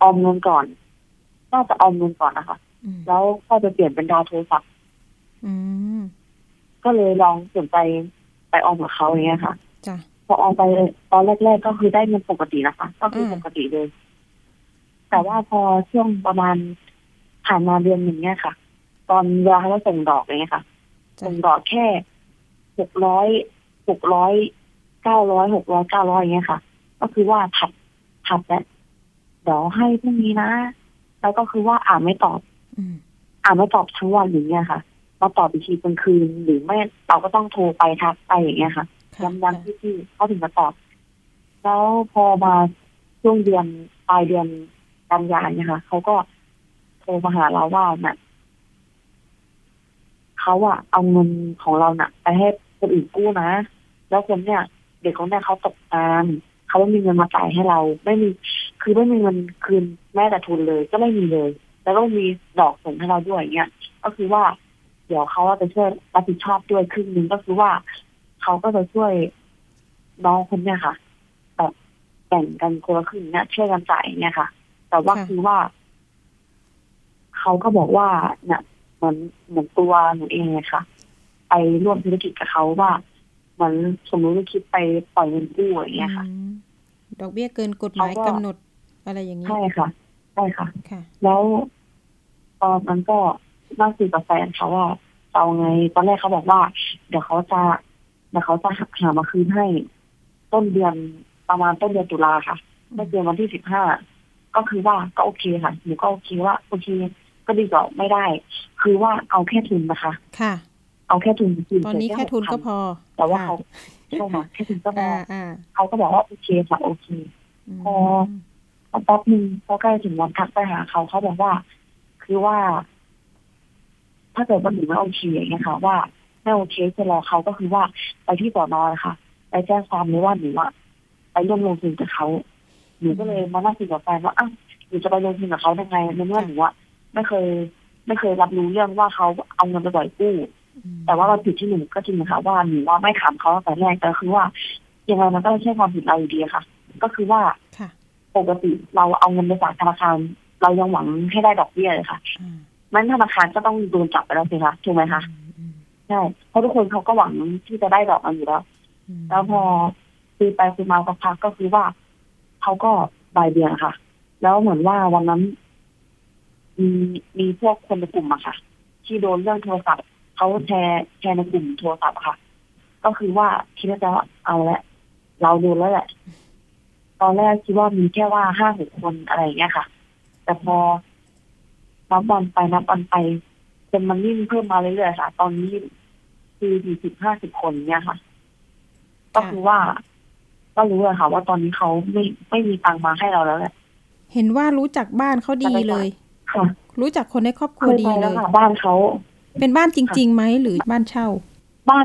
ออมเงินก่อนน่าจะออมเงินก่อนนะคะแล้วก็จะเปลี่ยนเป็นดาวโทรศัพท์ก็เลยลองสนใจไปออมกับเขาอย่างเงี้ยค่ะพอออมไปตอนแรกๆก็คือได้เงินปกตินะคะก็คือปกติเลยแต่ว่าพอช่วงประมาณผ่านมาเดือนหนึ่งเนี่ยค่ะตอนเวลาเขาส่งดอกอย่างเงี้ยค่ะส่งดอกแค่หกร้อยหกร้อยเก้าร้อยหกร้อยเก้าร้อยอย่างเงี้ยค่ะก็คือว่าถัดถัดแล้วเดี๋ยวให้พรุ่งนี้นะแล้วก็คือว่าอ่านไม่ตอบอ่านไม่ตอบทั้งวันอย่างเงี้ยค่ะ มาตอบอีกทีกลางคืนหรือไม่เราก็ต้องโทรไปทักไปอย่างเงี้ยค่ะย้ำๆที่ที่เขาถึงมาตอบแล้วพอมาช่วงเดือนปลายเดือนกันยายนนะคะเขาก็โทรมาหาเราว่าเนี่ยเขาอะเอาเงินของเราเนี่ยไปให้คนอื่นกู้นะแล้วคนเนี่ยเด็กของแม่เขาตกงานเขาไม่มีเงินมาจ่ายให้เราไม่มีคือไม่มีเงินคืนแม้แต่ทุนเลยก็ไม่มีเลยแล้วก็มีดอกส่งให้เราด้วยอย่างเงี้ยก็คือว่าเดี๋ยวเขาจะช่วยรับผิดชอบด้วยครึ่งนึงก็คือว่าเขาก็จะช่วยน้องคนเนี้ยค่ะแบบแบ่งกันคนละครึ่งเนี่ยช่วยกันจ่ายเนี่ยค่ะแต่ว่าคือว่าเขาก็บอกว่าเนี่ยเหมือนเหมือนตัวหนูเองเลยค่ะไปร่วมธุรกิจกับเขาว่าเหมือนสมรู้ร่วมคิดไปปล่อยเงินกู้อย่างเงี้ยค่ะดอกเบี้ยเกินกฎหมายกำหนดอะไรอย่างนี้ใช่ค่ะใช่ค่ะแล้วตอนนั้นก็นั่งคุยกับแฟนเขาว่าเอาไงตอนแรกเขาบอกว่าเดี๋ยวเขาจะเดี๋ยวเขาจะหักหามาคืนให้ต้นเดือนประมาณต้นเดือนตุลาค่ะไม่เกินวันที่สิบห้าก็คือว่าก็โอเคค่ะหนูก็โอเคว่าโอเคก็ดีกว่าไม่ได้คือว่าเอาแค่ทุนนะคะค่ะเอาแค่ทุนตอนนี้แค่ทุนก็พอแต่ว่าเขาใช่ค่ะแค่ทุนก็พอเขาก็บอกว่าโอเคค่ะโอเคพอแป๊บนึงพอใกล้ถึงวันทักไปหาเขาเขาบอกว่าคือว่าถ้าเกิดว่าหนูไม่โอเคอย่างเงี้ยค่ะว่าไม่โอเคจะรอเขาก็คือว่าไปที่สน.นะคะไปแจ้งความเลยว่าหนูอะไปร่วมลงทุนกับเขาหนูก็เลยมานั่งคุยกับแฟนว่าอ้าวหนูจะไปลงทุนกับเขาได้ไงในเมื่อหนูอะไม่เคยไม่เคยรับรู้เรื่องว่าเขาเอาเงินไปปล่อยกู้แต่ว่าเราผิดที่หนูก็จริงนะคะว่าหนูว่าไม่ถามเขาแต่แรกแต่คือว่ายังไงมันก็ไม่ใช่ความผิดเราอยู่ดีค่ะก็คือว่าปกติเราเอาเงินไปฝากธนาคารเรายังหวังให้ได้ดอกเบี้ยเลยค่ะมันธนาคารก็ต้องโดนจับไปแล้วสิคะถูกไหมคะใช่เพราะทุกคนเขาก็หวังที่จะได้ดอกมาอยู่แล้วแล้วพอซื้อไปซื้อมาสักพักก็คือว่าเขาก็บ่ายเบี่ยงค่ะแล้วเหมือนว่าวันนั้นมีมีพวกคนในกลุ่มอะค่ะที่โดนเรื่องโทรศัพท์เขาแชร์แชร์ในกลุ่มโทรศัพท์ค่ะก็คือว่าคิดว่าจะเอาละเราโดนแล้วแหละตอนแรกคิดว่ามีแค่ว่าห้าหกคนอะไรอย่างเงี้ยค่ะแต่พอนับวันไปนับวันไปจนมันยิ่งเพิ่มมาเรื่อยๆค่ะตอนนี้คือสี่สิบห้าสิบคนเนี่ยค่ะก็คือว่าก็รู้เลยค่ะว่าตอนนี้เขาไม่ไม่มีตังมาให้เราแล้วแหละเห็นว่ารู้จักบ้านเขาดีเลยค่ะรู้จักคนในครอบครัวดีเลยบ้านเขาเป็นบ้านจริงๆไหมหรือบ้านเช่าบ้าน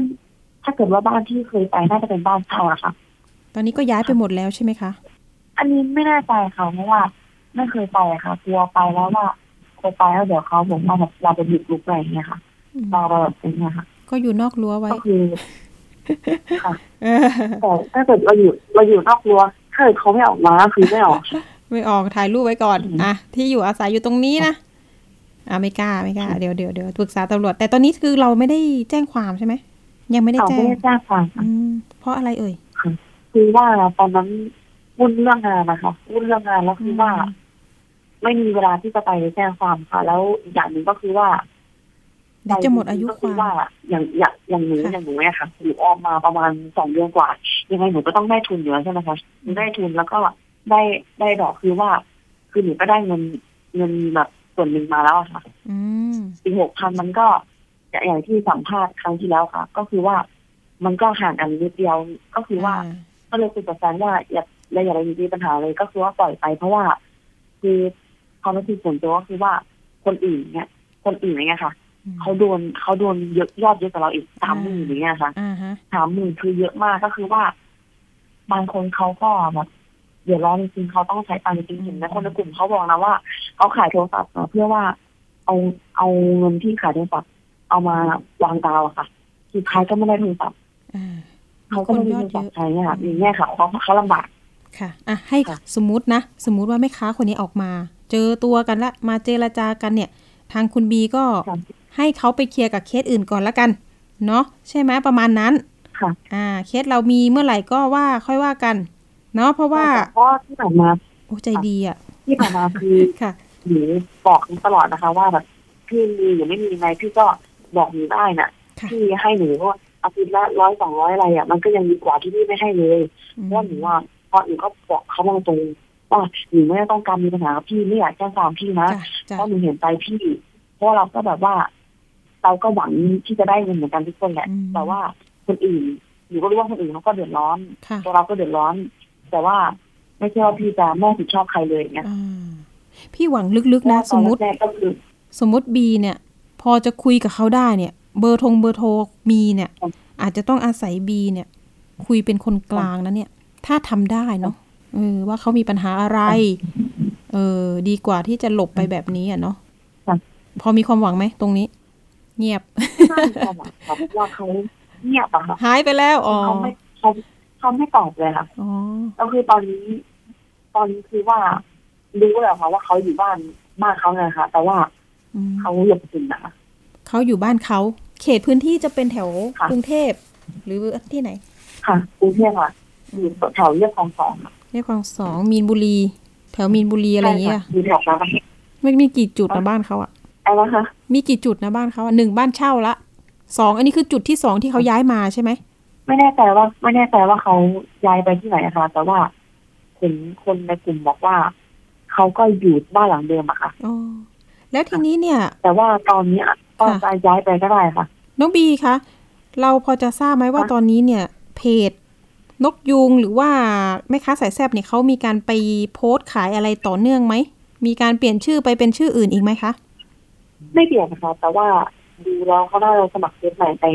ถ้าเกิดว่าบ้านที่เคยไปน่าจะเป็นบ้านเช่านะคะตอนนี้ก็ย้ายไปหมดแล้วใช่ไหมคะอันนี้ไม่แน่ใจค่ะเพราะว่าไม่เคยไปค่ะกลัวไปแล้วว่าเคยไปแล้วเดี๋ยวเขาบอกว่าแบบเราเป็นหยุดลุกอะไรอย่างเงี้ยค่ะเราแบบเป็นไงค่ะก็อยู่นอกรั้วไว้ก็คือค่ะแต่ถ้าเกิดเราอยู่เราอยู่นอกรั้วถ้าเกิดเขาไม่ออกมาคือไม่ออกไม่ออกถ่ายรูปไว้ก่อนอ่ะที่อยู่อาศัยอยู่ตรงนี้นะอ่ะไม่กล้าไม่กล้าเดี๋ยวเดี๋ยวเดี๋ยวปรึกษาตำรวจแต่ตอนนี้คือเราไม่ได้แจ้งความใช่ไหมยังไม่ได้แจ้งไม่ได้แจ้งความเพราะอะไรเอ่ยคือว่าตอนนั้นวุ่นเรื่องงานนะคะวุ่นเรื่องงานแล้วคือว่าไม่มีเวลาที่จะไปแจ้งความค่ะแล้วอย่างหนึ่งก็คือว่าเดี๋ยวจะหมดอายุความว่าอย่างอย่างอย่างหนูอย่างหนูเนี่ยค่ะหนูออมมาประมาณสองเดือนกว่ายังไงหนูก็ต้องได้ทุนอยู่แล้วใช่ไหมคะได้ทุนแล้วก็ได้ได้ดอกคือว่าคือหนูก็ได้เงินเงินแบบส่วนหนึ่งมาแล้วค่ะอีกหกพันมันก็อย่างที่สัมภาษณ์ครั้งที่แล้วค่ะก็คือว่ามันก็ห่างกันนิดเดียวก็คือว่าก็เลยคุยกับแฟนว่าอย่าและอย่าไปมีปัญหาเลยก็คือว่าปล่อยไปเพราะว่าคือความรู้สึกส่วนตัวก็คือว่าคนอื่นเนี่ยคนอื่นอย่างเงี้ยค่ะเขาโดนเขาโดนเยอะยอดเยอะกว่าเราอีกสามหมื่นอย่างเงี้ยค่ะสามหมื่นคือเยอะมากก็คือว่าบางคนเขาก็แบบเดือดร้อนจริงเขาต้องใช้ตังค์จริงจริงแล้วคนในกลุ่มเขาบอกนะว่าเขาขายโทรศัพท์เพื่อว่าเอาเอาเงินที่ขายโทรศัพท์เอามาวางดาวค่ะสุดท้ายก็ไม่ได้โทรศัพท์เขาก็ไม่มีโทรศัพท์ใช้เนี่ยค่ะอย่างเงี้ยค่ะเขาเขาลำบากค่ะอ่ะให้สมมุตินะสมมุติว่าแม่ค้าคนนี้ออกมาเจอตัวกันละมาเจรจากันเนี่ยทางคุณบีก็ให้เขาไปเคลียร์กับเคสอื่นก่อนละกันเนาะใช่ไหมประมาณนั้นค่ะอ่าเคสเรามีเมื่อไหร่ก็ว่าค่อยว่ากันเนาะเพราะว่าเพราะที่ผ่านมาโอ้ใจดีอ่ะที่ผ่านมาคือค่ะหนูบอกตลอดนะคะว่าแบบพี่มีหรือไม่มีอะไรพี่ก็บอกหนูได้น่ะพี่ให้หนูว่าอาทิตย์ละร้อยสองร้อยอะไรอ่ะมันก็ยังดีกว่าที่พี่ไม่ให้เลยเพราะหนูว่าพอหนูก็บอกเขาบางตรงว่าหนูไม่ต้องการมีปัญหาพี่ไม่อยากแจ้งความพี่นะเพราะหนูเห็นใจพี่เพราะเราก็แบบว่า เราก็หวังที่จะได้เงินเหมือนกันทุกคนแหละแต่ว่าคนอื่นหรือก็รู้ว่าคนอื่นเขาก็เดือดร้อนตัวเราก็เดือดร้อนแต่ว่าไม่ใช่ว่าพี่จะไม่ผิดชอบใครเลยเนี่ยพี่หวังลึกๆนะสมมติสมมติบีเนี่ยพอจะคุยกับเขาได้เนี่ยเบอร์ทงเบอร์โทรมีเนี่ยอาจจะต้องอาศัยบีเนี่ยคุยเป็นคนกลางนะเนี่ยถ้าทำได้เนาะเออว่าเขามีปัญหาอะไรเออดีกว่าที่จะหลบไปแบบนี้อ่ะเนาะพอมีความหวังไหมตรงนี้เงียบว่าเขาเงียบอะค่ะหายไปแล้วอ๋อเขาไม่เขาไม่ตอบเลยค่ะอ๋อก็คือตอนนี้ตอนนี้คือว่ารู้แล้วค่ะว่าเขาอยู่บ้านบ้านเขาเลยค่ะแต่ว่าเขาหลบติดนะคะเขาอยู่บ้านเขาเขตพื้นที่จะเป็นแถวกรุงเทพหรือที่ไหนค่ะกรุงเทพค่ะอยู่แถวเรียบคลองสองเรียบคลองสองมีนบุรีแถวมีนบุรีอะไรเงี้ยมีแถวแล้วไม่มีกี่จุดนะบ้านเขาอะอะไรคะมีกี่จุดนะบ้านเขาหนึ่งบ้านเช่าละสองอันนี้คือจุดที่สองที่เขาย้ายมาใช่ไหมไม่แน่ใจว่าไม่แน่ใจว่าเขาย้ายไปที่ไหนนะคะแต่ว่าเห็นคนในกลุ่มบอกว่าเขาก็อยู่บ้านหลังเดิมอะค่ะอ๋อแล้วทีนี้เนี่ยแต่ว่าตอนนี้ก็จะย้ายไปก็ได้ค่ะน้องบีคะเราพอจะทราบไหมว่าตอนนี้เนี่ยเพจนกยูงหรือว่าแม่ค้าสายแซ่บเนี่ยเขามีการไปโพสต์ขายอะไรต่อเนื่องไหมมีการเปลี่ยนชื่อไปเป็นชื่ออื่นอีกไหมคะไม่เปลี่ยนนะคะแต่ว่าดูแล้วเขาได้เราสมัครเว็บใหม่ไป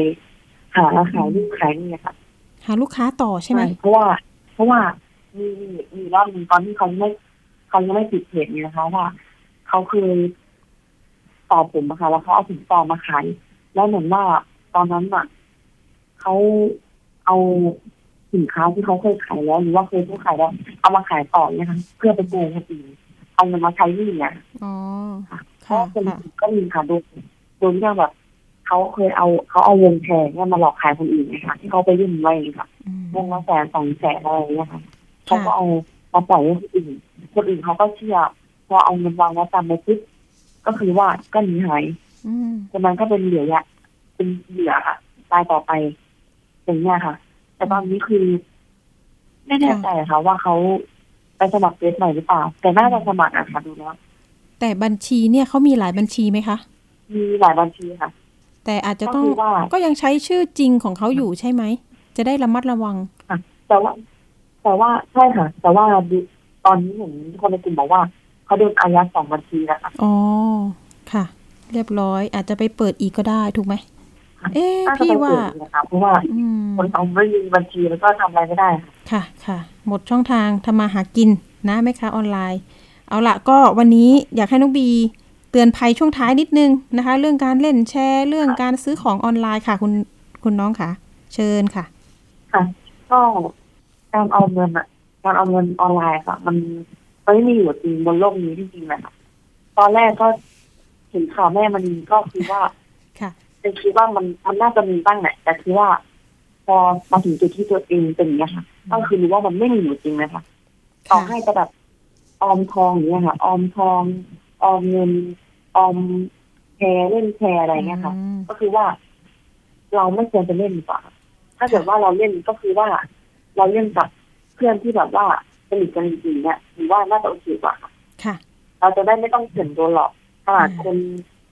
หาขายลูกค้าเนี่ยค่ะหาลูกค้าต่อใช่ไหมเพราะว่าเพราะว่ามีมีรอบนึงตอนที่เขาไม่เขายังไม่ปิดเพจนี่นะคะว่าเขาคือตอบผมนะคะแล้วเขาเอาสินต่อมาขายแล้วเหมือนว่าตอนนั้นอ่ะเขาเอาสินค้าที่เขาเคยขายแล้วหรือว่าเคยผู้ขายแล้วเอามาขายต่อเนี่ยค่ะเพื่อไปโกงคนอื่นเอาเงินมาใช้หนี้เนี่ยอ๋อค่ะคนก็มีค่ะโดนโดนเรื่องแบบเขาเคยเอาเขาเอาวงแชร์เนี่ยมาหลอกขายคนอื่นนะคะที่เขาไปยื่นไว้ค่ะวงละแสนสองแสนอะไรเนี่ยค่ะเขาก็เอามาปล่อยให้คนอื่นคนอื่นเขาก็เชื่อพอเอาเงินวางแล้วตามไปปุ๊บก็คือว่าก็หนีหายแต่มันก็เป็นเหยื่อเป็นเหยื่อตายต่อไปอย่างเงี้ยค่ะแต่ตอนนี้คือไม่แน่ใจค่ะว่าเขาไปสมัครเฟซใหม่หรือเปล่าแต่น่าจะสมัครอะค่ะดูแล้วแต่บัญชีเนี่ยเขามีหลายบัญชีไหมคะมีหลายบัญชีค่ะแต่อาจจะต้องก็ยังใช้ชื่อจริงของเขาอยู่ใช่ไหมจะได้ระมัดระวังค่ะแต่ว่าแต่ว่าใช่ค่ะแต่ว่าตอนนี้เห็นคนในกลุ่มบอกว่าเขาโดนอายัดสองบัญชีแล้วค่ะอ๋อค่ะเรียบร้อยอาจจะไปเปิดอีกก็ได้ถูกไหมเอ๊ะพี่ว่าเพราะว่าคนเอาไม่มีบัญชีแล้วก็ทำอะไรไม่ได้ค่ะค่ะหมดช่องทางทำมาหากินนะแม่ค้าออนไลน์เอาละก็วันนี้อยากให้น้องบีเตือนภัยช่วงท้ายนิดนึงนะคะเรื่องการเล่นแชร์เรื่องการซื้อของออนไลน์ค่ะคุณคุณน้องค่ะเชิญค่ะค่ะก็การเอาเงินอ่ะการเอาเงินออนไลน์ค่ะมันมันไม่มีอยู่จริงบนโลกนี้จริงๆนะคะตอนแรกก็เห็นข่าวแม่มันก็คือว่าค่ะเป็นคิดว่ามันมันน่าจะมีบ้างแหละแต่คือว่าพอมาถึงจุดที่ตัวเองเป็นอย่างนี้ค่ะก็คือรู้ว่ามันไม่มีอยู่จริงนะคะต่อให้จะแบบออมทองอย่างเงี้ยค่ะออมทองออมเงินออมแชร์เล่นแชร์อะไรเงี้ยค่ะก็คือว่าเราไม่ควรจะเล่นดีกว่าถ้าเกิดว่าเราเล่นก็คือว่าเราเล่นกับเพื่อนที่แบบว่าสนิทกันจริงๆเนี่ยหรือว่าน่าจะโอเคกว่าค่ะเราจะได้ไม่ต้องเสี่ยงโดนหลอกขนาดคน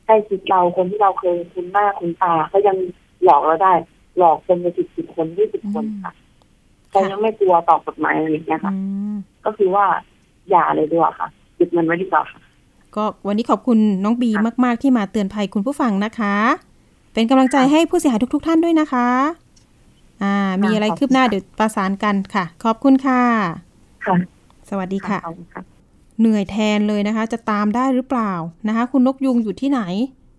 ใกล้ชิดเราคนที่เราเคยคุ้นหน้าคุ้นตาก็ยังหลอกเราได้หลอกคนไปสิบสิบคนยี่สิบคนค่ะแต่ยังไม่กลัวต่อกฎหมายอะไรอย่างเงี้ยค่ะก็คือว่าอย่าเลยดีกว่าค่ะหยุดมันไว้ดีกว่าค่ะก็วันนี้ขอบคุณน้องบีมากๆที่มาเตือนภัยคุณผู้ฟังนะคะเป็นกำลังใจให้ผู้เสียหายทุกๆท่านด้วยนะคะอ่ามีอะไรคืบหน้าเดี๋ยวประสานกันค่ะขอบคุณค่ะค่ะสวัสดีค่ะเหนื่อยแทนเลยนะคะจะตามได้หรือเปล่านะคะคุณนกยุงอยู่ที่ไหน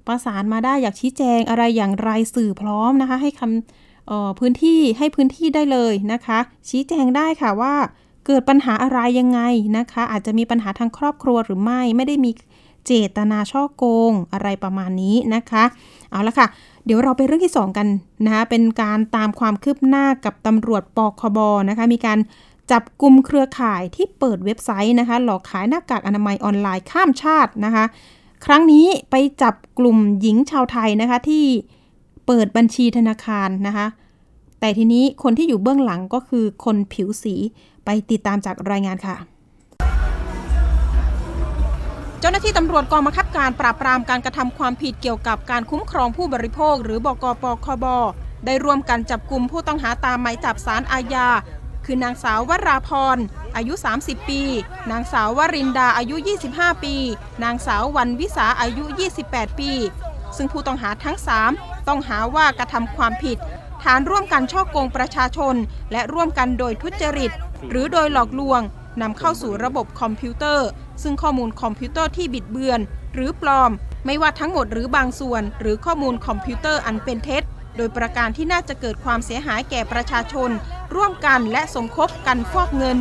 ประสานมาได้อยากชี้แจงอะไรอย่างไรสื่อพร้อมนะคะให้คำเอ่อพื้นที่ให้พื้นที่ได้เลยนะคะชี้แจงได้ค่ะว่าเกิดปัญหาอะไรยังไงนะคะอาจจะมีปัญหาทางครอบครัวหรือไม่ไม่ได้มีเจตนาฉ้อโกงอะไรประมาณนี้นะคะเอาละค่ะเดี๋ยวเราไปเรื่องที่สองกันนะคะเป็นการตามความคืบหน้ากับตำรวจปคบนะคะมีการจับกลุ่มเครือข่ายที่เปิดเว็บไซต์นะคะหลอกขายหน้ากากอนามัยออนไลน์ข้ามชาตินะคะครั้งนี้ไปจับกลุ่มหญิงชาวไทยนะคะที่เปิดบัญชีธนาคารนะคะแต่ทีนี้คนที่อยู่เบื้องหลังก็คือคนผิวสีไปติดตามจากรายงานค่ะ เจ้าหน้าที่ตำรวจกองบังคับการปราบปรามการกระทำความผิดเกี่ยวกับการคุ้มครองผู้บริโภคหรือบก.ปคบ.ได้ร่วมกันจับกุมผู้ต้องหาตามหมายจับศาลอาญาคือนางสาววราพรอายุสามสิบปีนางสาววรินดาอายุยี่สิบห้าปีนางสาววรรณวิสาอายุยี่สิบแปดปีซึ่งผู้ต้องหาทั้งสามต้องหาว่ากระทำความผิดฐานร่วมกันฉ้อโกงประชาชนและร่วมกันโดยทุจริตหรือโดยหลอกลวงนำเข้าสู่ระบบคอมพิวเตอร์ซึ่งข้อมูลคอมพิวเตอร์ที่บิดเบือนหรือปลอมไม่ว่าทั้งหมดหรือบางส่วนหรือข้อมูลคอมพิวเตอร์อันเป็นเท็จโดยประการที่น่าจะเกิดความเสียหายแก่ประชาชนร่วมกันและสมคบกันฟอกเงิน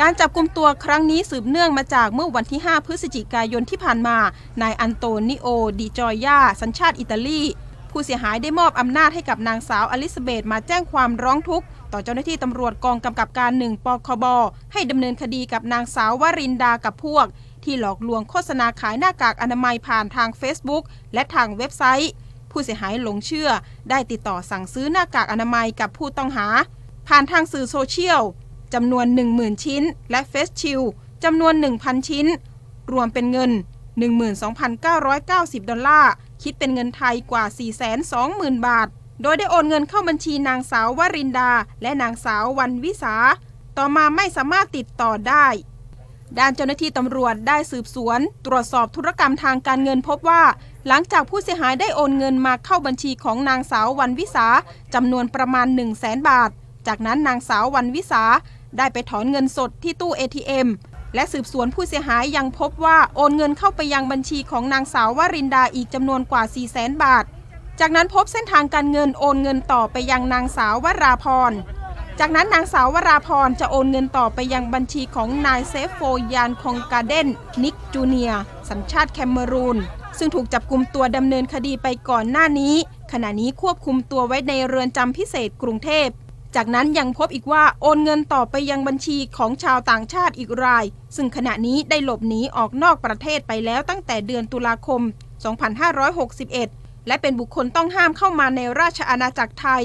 การจับกุมตัวครั้งนี้สืบเนื่องมาจากเมื่อวันที่ห้าพฤศจิกายนที่ผ่านมานายอันโตนิโอดิจอยาสัญชาติอิตาลีผู้เสียหายได้มอบอำนาจให้กับนางสาวอลิซาเบธมาแจ้งความร้องทุกข์ต่อเจ้าหน้าที่ตำรวจกองกำกับการหนึ่งปคบให้ดำเนินคดีกับนางสาววรินดากับพวกที่หลอกลวงโฆษณาขายหน้ากากอนามัยผ่านทาง Facebook และทางเว็บไซต์ผู้เสียหายหลงเชื่อได้ติดต่อสั่งซื้อหน้ากากอนามัยกับผู้ต้องหาผ่านทางสื่อโซเชียลจำนวน หนึ่งหมื่น ชิ้นและเฟสชิลจำนวน หนึ่งพัน ชิ้นรวมเป็นเงิน หนึ่งหมื่นสองพันเก้าร้อยเก้าสิบ ดอลลาร์คิดเป็นเงินไทยกว่า สี่แสนสองหมื่น บาทโดยได้โอนเงินเข้าบัญชีนางสาววรินดาและนางสาววรรณวิสาต่อมาไม่สามารถติดต่อได้ด้านเจ้าหน้าที่ตำรวจได้สืบสวนตรวจสอบธุรกรรมทางการเงินพบว่าหลังจากผู้เสียหายได้โอนเงินมาเข้าบัญชีของนางสาววรรณวิสาจำนวนประมาณ หนึ่งแสน บาทจากนั้นนางสาววรรณวิสาได้ไปถอนเงินสดที่ตู้ เอ ที เอ็ม และสืบสวนผู้เสียหายยังพบว่าโอนเงินเข้าไปยังบัญชีของนางสาววรินดาอีกจำนวนกว่า สี่แสน บาทจากนั้นพบเส้นทางการเงินโอนเงินต่อไปยังนางสาววราพรจากนั้นนางสาววราพรจะโอนเงินต่อไปยังบัญชีของนายเซฟโฟยานคองกาเดนนิกจูเนียสัญชาติแคเมรูนซึ่งถูกจับกุมตัวดำเนินคดีไปก่อนหน้านี้ขณะนี้ควบคุมตัวไว้ในเรือนจำพิเศษกรุงเทพจากนั้นยังพบอีกว่าโอนเงินต่อไปยังบัญชีของชาวต่างชาติอีกรายซึ่งขณะนี้ได้หลบหนีออกนอกประเทศไปแล้วตั้งแต่เดือนตุลาคม สองพันห้าร้อยหกสิบเอ็ด และเป็นบุคคลต้องห้ามเข้ามาในราชอาณาจักรไทย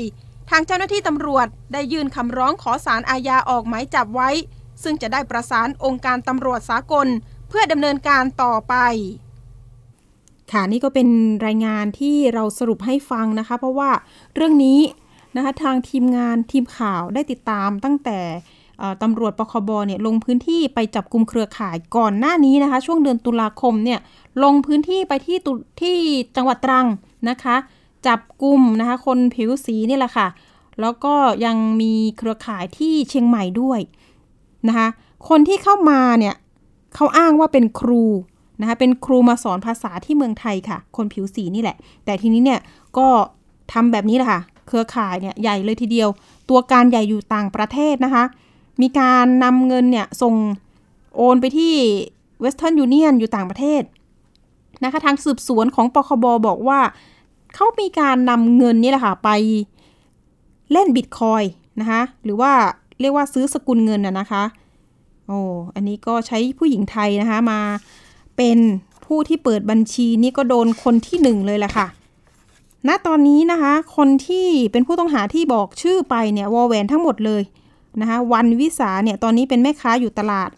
ทางเจ้าหน้าที่ตำรวจได้ยื่นคำร้องขอศาลอาญาออกหมายจับไว้ซึ่งจะได้ประสานองค์การตำรวจสากลเพื่อดำเนินการต่อไปค่ะนี่ก็เป็นรายงานที่เราสรุปให้ฟังนะคะเพราะว่าเรื่องนี้นะคะทางทีมงานทีมข่าวได้ติดตามตั้งแต่ตำรวจปคบเนี่ยลงพื้นที่ไปจับกุมเครือข่ายก่อนหน้านี้นะคะช่วงเดือนตุลาคมเนี่ยลงพื้นที่ไปที่ที่จังหวัดตรังนะคะจับกุมนะคะคนผิวสีนี่แหละค่ะแล้วก็ยังมีเครือข่ายที่เชียงใหม่ด้วยนะคะคนที่เข้ามาเนี่ยเขาอ้างว่าเป็นครูนะคะเป็นครูมาสอนภาษาที่เมืองไทยค่ะคนผิวสีนี่แหละแต่ทีนี้เนี่ยก็ทำแบบนี้แหละค่ะเครือข่ายเนี่ยใหญ่เลยทีเดียวตัวการใหญ่อยู่ต่างประเทศนะคะมีการนำเงินเนี่ยส่งโอนไปที่ Western Union อยู่ต่างประเทศนะคะทางสืบสวนของปคบ.บอกว่าเขามีการนำเงินนี่แหละค่ะไปเล่นบิตคอยน์นะคะหรือว่าเรียกว่าซื้อสกุลเงินน่ะนะคะโอ้อันนี้ก็ใช้ผู้หญิงไทยนะคะมาเป็นผู้ที่เปิดบัญชีนี่ก็โดนคนที่หนึ่งเลยแหละค่ะณตอนนี้นะคะคนที่เป็นผู้ต้องหาที่บอกชื่อไปเนี่ยวอแหวนทั้งหมดเลยนะคะวรรณวิสาเนี่ยตอนนี้เป็นแม่ค้าอยู่ตลาด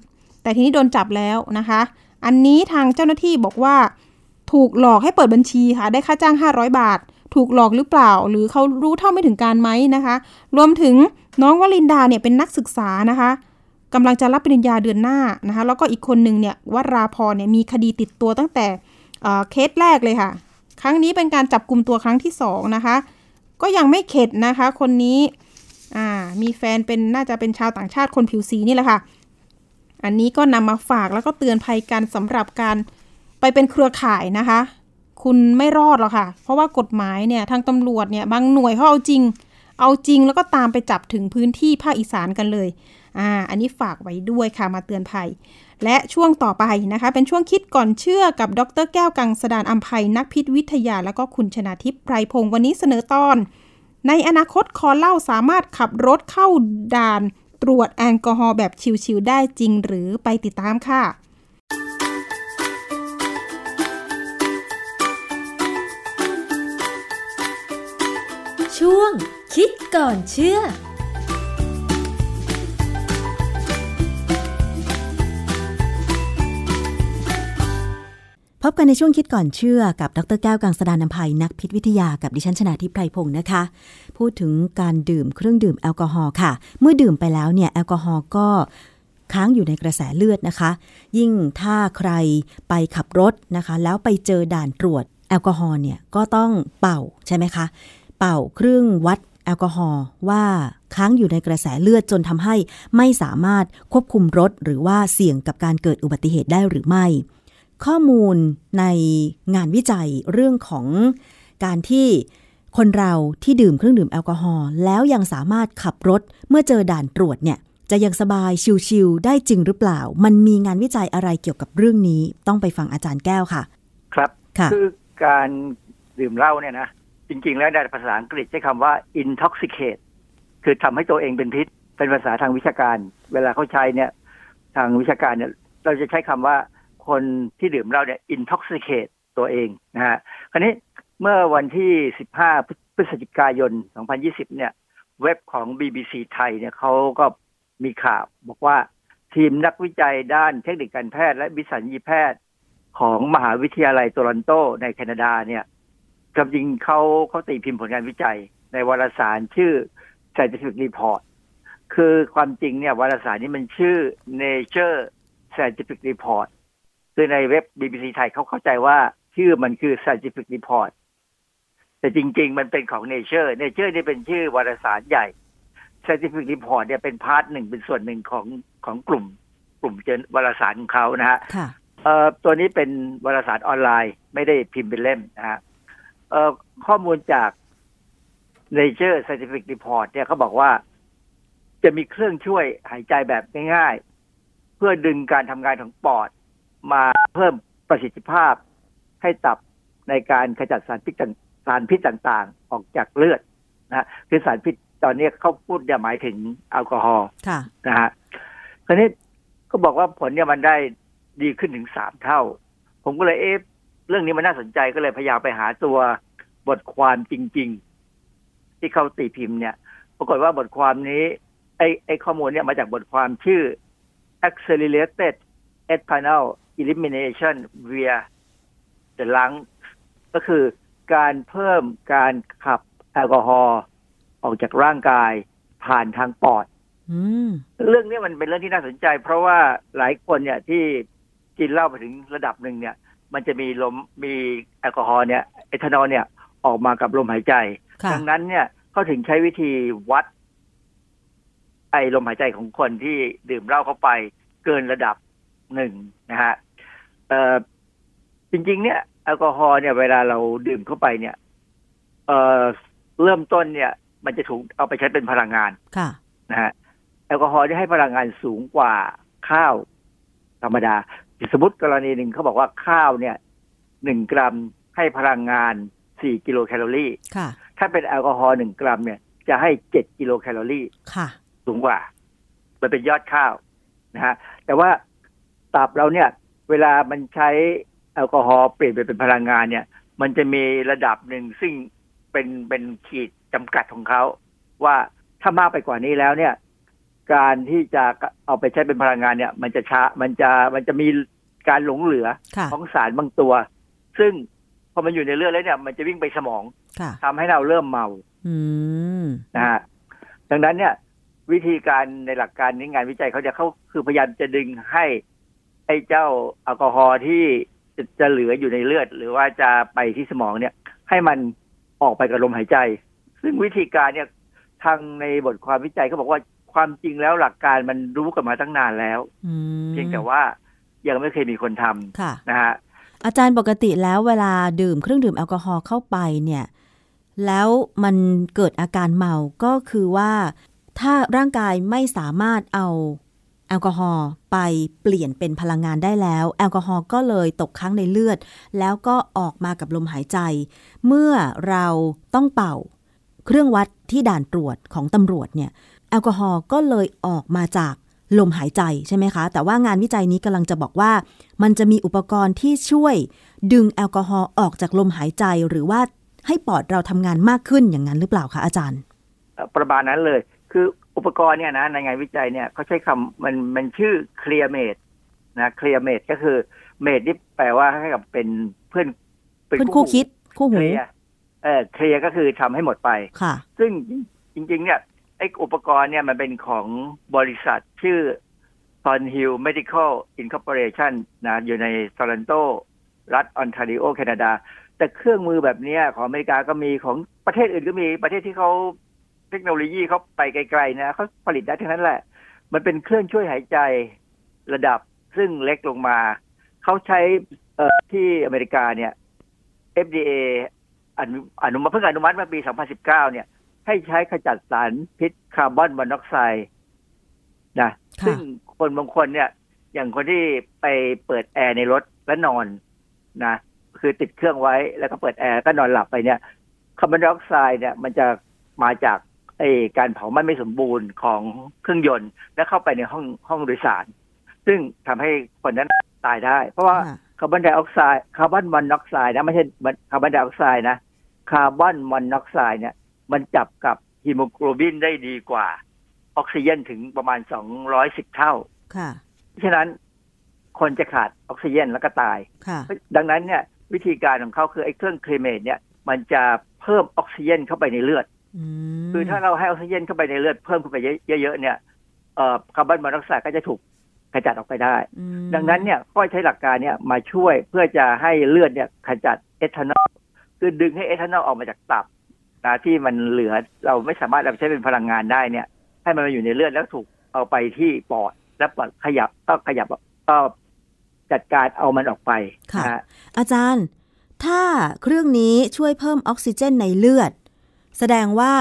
แต่ทีนี้โดนจับแล้วนะคะอันนี้ทางเจ้าหน้าที่บอกว่าถูกหลอกให้เปิดบัญชีค่ะได้ค่าจ้างห้าร้อยบาทถูกหลอกหรือเปล่าหรือเขารู้เท่าไม่ถึงการไหมนะคะรวมถึงน้องวลินดาเนี่ยเป็นนักศึกษานะคะกำลังจะรับปริญญาเดือนหน้านะคะแล้วก็อีกคนหนึ่งเนี่ยวราพรเนี่ยมีคดีติดตัวตั้งแต่เอ่อเคสแรกเลยค่ะครั้งนี้เป็นการจับกุมตัวครั้งที่สองนะคะก็ยังไม่เข็ดนะคะคนนี้อ่ามีแฟนเป็นน่าจะเป็นชาวต่างชาติคนผิวสีนี่แหละค่ะอันนี้ก็นำมาฝากแล้วก็เตือนภัยกันสำหรับการไปเป็นเครือข่ายนะคะคุณไม่รอดหรอกค่ะเพราะว่ากฎหมายเนี่ยทางตำรวจเนี่ยบางหน่วยเขาเอาจริงเอาจริงแล้วก็ตามไปจับถึงพื้นที่ภาคอีสานกันเลยอ่าอันนี้ฝากไว้ด้วยค่ะมาเตือนภัยและช่วงต่อไปนะคะเป็นช่วงคิดก่อนเชื่อกับดร.แก้วกังสดาลอำไพนักพิษวิทยาและก็คุณชนาทิพย์ไพรพงศ์วันนี้เสนอตอนในอนาคตคอเล่าสามารถขับรถเข้าด่านตรวจแอลกอฮอล์แบบชิวๆได้จริงหรือไปติดตามค่ะช่วงคิดก่อนเชื่อ พบกันในช่วงคิดก่อนเชื่อกับดร.แก้วกังสดาลอำไพนักพิษวิทยากับดิฉันชนาธิปไพพงศ์นะคะพูดถึงการดื่มเครื่องดื่มแอลกอฮอล์ค่ะเมื่อดื่มไปแล้วเนี่ยแอลกอฮอล์ก็ค้างอยู่ในกระแสเลือดนะคะยิ่งถ้าใครไปขับรถนะคะแล้วไปเจอด่านตรวจแอลกอฮอล์เนี่ยก็ต้องเป่าใช่ไหมคะเป่าเครื่องวัดแอลกอฮอล์ว่าค้างอยู่ในกระแสเลือดจนทำให้ไม่สามารถควบคุมรถหรือว่าเสี่ยงกับการเกิดอุบัติเหตุได้หรือไม่ข้อมูลในงานวิจัยเรื่องของการที่คนเราที่ดื่มเครื่องดื่มแอลกอฮอล์แล้วยังสามารถขับรถเมื่อเจอด่านตรวจเนี่ยจะยังสบายชิลๆได้จริงหรือเปล่ามันมีงานวิจัยอะไรเกี่ยวกับเรื่องนี้ต้องไปฟังอาจารย์แก้วค่ะครับคือการดื่มเหล้าเนี่ยนะจริงๆแล้วในภาษาอังกฤษใช้คำว่า intoxicate คือทำให้ตัวเองเป็นพิษเป็นภาษาทางวิชาการเวลาเขาใช้เนี่ยทางวิชาการเนี่ยเราจะใช้คำว่าคนที่ดื่มเหล้าเนี่ย intoxicate ตัวเองนะฮะคราวนี้เมื่อวันที่สิบห้าพฤศจิกายนสองพันยี่สิบเนี่ยเว็บของ บี บี ซี ไทยเนี่ยเขาก็มีข่าวบอกว่าทีมนักวิจัยด้านเทคนิคการแพทย์และวิสัญญีแพทย์ของมหาวิทยาลัยโตรอนโตในแคนาดาเนี่ยจริงๆเขาเขาตีพิมพ์ผลงานวิจัยในวารสารชื่อ Scientific Report คือความจริงเนี่ยวารสารนี้มันชื่อ Nature Scientific Report คือในเว็บ บี บี ซี ไทยเขาเข้าใจว่าชื่อมันคือ Scientific Report แต่จริงๆมันเป็นของ Nature Nature นี่เป็นชื่อวารสารใหญ่ Scientific Report เนี่ยเป็นพาร์ทหนึ่งเป็นส่วนหนึ่งของของกลุ่มกลุ่มเจนวารสารของเขานะฮะเอ่อตัวนี้เป็นวารสารออนไลน์ไม่ได้พิมพ์เป็นเล่มนะฮะเอ่อข้อมูลจาก Nature Scientific Report เนี่ยเขาบอกว่าจะมีเครื่องช่วยหายใจแบบง่ายๆเพื่อดึงการทำงานของปอดมาเพิ่มประสิทธิภาพให้ตับในการขจัดสารพิษสารพิษต่างๆออกจากเลือดนะฮะคือสารพิษตอนนี้เขาพูดหมายถึงแอลกอฮอล์นะฮะคราวนี้ก็บอกว่าผลเนี่ยมันได้ดีขึ้นถึงสามเท่าผมก็เลยเอ๊ะเรื่องนี้มันน่าสนใจก็เลยพยายามไปหาตัวบทความจริงๆที่เขาตีพิมพ์เนี่ยปรากฏว่าบทความนี้ไอ้ไอ้ข้อมูลเนี่ยมาจากบทความชื่อ Accelerated Ethanol Elimination via the Lung ก็คือการเพิ่มการขับแอลกอฮอล์ออกจากร่างกายผ่านทางปอดHmm. เรื่องนี้มันเป็นเรื่องที่น่าสนใจเพราะว่าหลายคนเนี่ยที่กินเหล้าไปถึงระดับหนึ่งเนี่ยมันจะมีลมมีแอลกอฮอล์เนี่ยเอทานอลเนี่ยออกมากับลมหายใจดังนั้นเนี่ยเขาถึงใช้วิธีวัดไอลมหายใจของคนที่ดื่มเหล้าเข้าไปเกินระดับหนึ่งนะฮะเอ่อจริงๆเนี่ยแอลกอฮอล์เนี่ยเวลาเราดื่มเข้าไปเนี่ยเอ่อเริ่มต้นเนี่ยมันจะถูกเอาไปใช้เป็นพลังงานนะฮะแอลกอฮอล์ได้ให้พลังงานสูงกว่าข้าวธรรมดาสมมติกรณีหนึ่งเขาบอกว่าข้าวเนี่ยหนึ่งกรัมให้พลังงานสี่กิโลแคลอรี่ถ้าเป็นแอลกอฮอล์หนึ่งกรัมเนี่ยจะให้เจ็ดกิโลแคลอรี่สูงกว่ามันเป็นยอดข้าวนะฮะแต่ว่าตับเราเนี่ยเวลามันใช้แอลกอฮอล์เปลี่ยนไปเป็นพลังงานเนี่ยมันจะมีระดับหนึ่งซึ่งเป็นเป็นขีดจำกัดของเขาว่าถ้ามากไปกว่านี้แล้วเนี่ยการที่จะเอาไปใช้เป็นพลังงานเนี่ยมันจะช้ามันจะมันจะมีการหลงเหลือของสารบางตัวซึ่งพอมันอยู่ในเลือดแล้วเนี่ยมันจะวิ่งไปสมองทำให้เราเริ่มเมานะฮะดังนั้นเนี่ยวิธีการในหลักการในงานวิจัยเขาจะเขาคือพยายามจะดึงให้ไอ้เจ้าแอลกอฮอล์ที่จะจะเหลืออยู่ในเลือดหรือว่าจะไปที่สมองเนี่ยให้มันออกไปกับลมหายใจซึ่งวิธีการเนี่ยทางในบทความวิจัยเขาบอกว่าความจริงแล้วหลักการมันรู้กันมาตั้งนานแล้วเพียงแต่ว่ายังไม่เคยมีคนทำนะฮะอาจารย์ปกติแล้วเวลาดื่มเครื่องดื่มแอลกอฮอล์เข้าไปเนี่ยแล้วมันเกิดอาการเมาก็คือว่าถ้าร่างกายไม่สามารถเอาแอลกอฮอล์ไปเปลี่ยนเป็นพลังงานได้แล้วแอลกอฮอล์ก็เลยตกค้างในเลือดแล้วก็ออกมากับลมหายใจเมื่อเราต้องเป่าเครื่องวัดที่ด่านตรวจของตำรวจเนี่ยแอลกอฮอล์ก็เลยออกมาจากลมหายใจใช่ไหมคะแต่ว่างานวิจัยนี้กำลังจะบอกว่ามันจะมีอุปกรณ์ที่ช่วยดึงแอลกอฮอล์ออกจากลมหายใจหรือว่าให้ปอดเราทำงานมากขึ้นอย่างนั้นหรือเปล่าคะอาจารย์ประมาณนั้นเลยคืออุปกรณ์เนี่ยนะในงานวิจัยเนี่ยเขาใช้คำมันมันชื่อเคลียร์เมดนะเคลียร์เมดก็คือ เมทนี่แปลว่าให้กับเป็นเพื่อนเป็นคู่คิดคู่หูเออเคลียร์ก็คือทำให้หมดไปค่ะซึ่งจริงๆเนี่ยไอ้อุปกรณ์เนี่ยมันเป็นของบริษัทชื่อ Thornhill Medical Incorporation นะอยู่ในโตรอนโตรัฐออนทาริโอแคนาดาแต่เครื่องมือแบบนี้ของอเมริกาก็มีของประเทศอื่นก็มีประเทศที่เขาเทคโนโลยีเขาไปไกลๆนะเขาผลิตได้ทั้งนั้นแหละมันเป็นเครื่องช่วยหายใจระดับซึ่งเล็กลงมาเขาใช้ที่อเมริกาเนี่ย เอฟ ดี เอ อนุมัติเพิ่งอนุมัติมาปีสองพันสิบเก้าเนี่ยให้ใช้ขจัดสารพิษคาร์บอนมอนอกไซด์นะซึ่งคนบางคนเนี่ยอย่างคนที่ไปเปิดแอร์ในรถแล้วนอนนะคือติดเครื่องไว้แล้วก็เปิดแอร์ก็นอนหลับไปเนี่ยคาร์บอนมอนอกไซด์เนี่ยมันจะมาจากไอ้การเผาไหม้ไม่สมบูรณ์ของเครื่องยนต์และเข้าไปในห้องห้องโดยสารซึ่งทำให้คนนั้นตายได้เพราะว่าคาร์บอนไดออกไซด์คาร์บอนมอนอกไซด์นะไม่ใช่คาร์บอนไดออกไซด์นะคาร์บอนมอนอกไซด์เนี่ยมันจับกับฮีโมโกลบินได้ดีกว่าออกซิเจนถึงประมาณสองร้อยสิบเท่าค่ะฉะนั้นคนจะขาดออกซิเจนแล้วก็ตายดังนั้นเนี่ยวิธีการของเขาคือไอ้เครื่องเคลเมตเนี่ยมันจะเพิ่มออกซิเจนเข้าไปในเลือดคือถ้าเราให้ออกซิเจนเข้าไปในเลือดเพิ่มขึ้นไปเยอะๆเนี่ยคาร์บอนมอนอกไซด์ก็จะถูกขจัดออกไปได้ดังนั้นเนี่ยก็ใช้หลักการเนี่ยมาช่วยเพื่อจะให้เลือดเนี่ยขจัดเอทานอลคือดึงให้เอทานอลออกมาจากตับที่มันเหลือเราไม่สามารถเอาไปใช้เป็นพลังงานได้เนี่ยให้มันมาอยู่ในเลือดแล้วถูกเอาไปที่ปอดแล้วปอดขยับก็ขยับก็จัดการเอามันออกไปค่ะอาจารย์ถ้าเครื่องนี้ช่วยเพิ่มออกซิเจนในเลือดแสดงว่า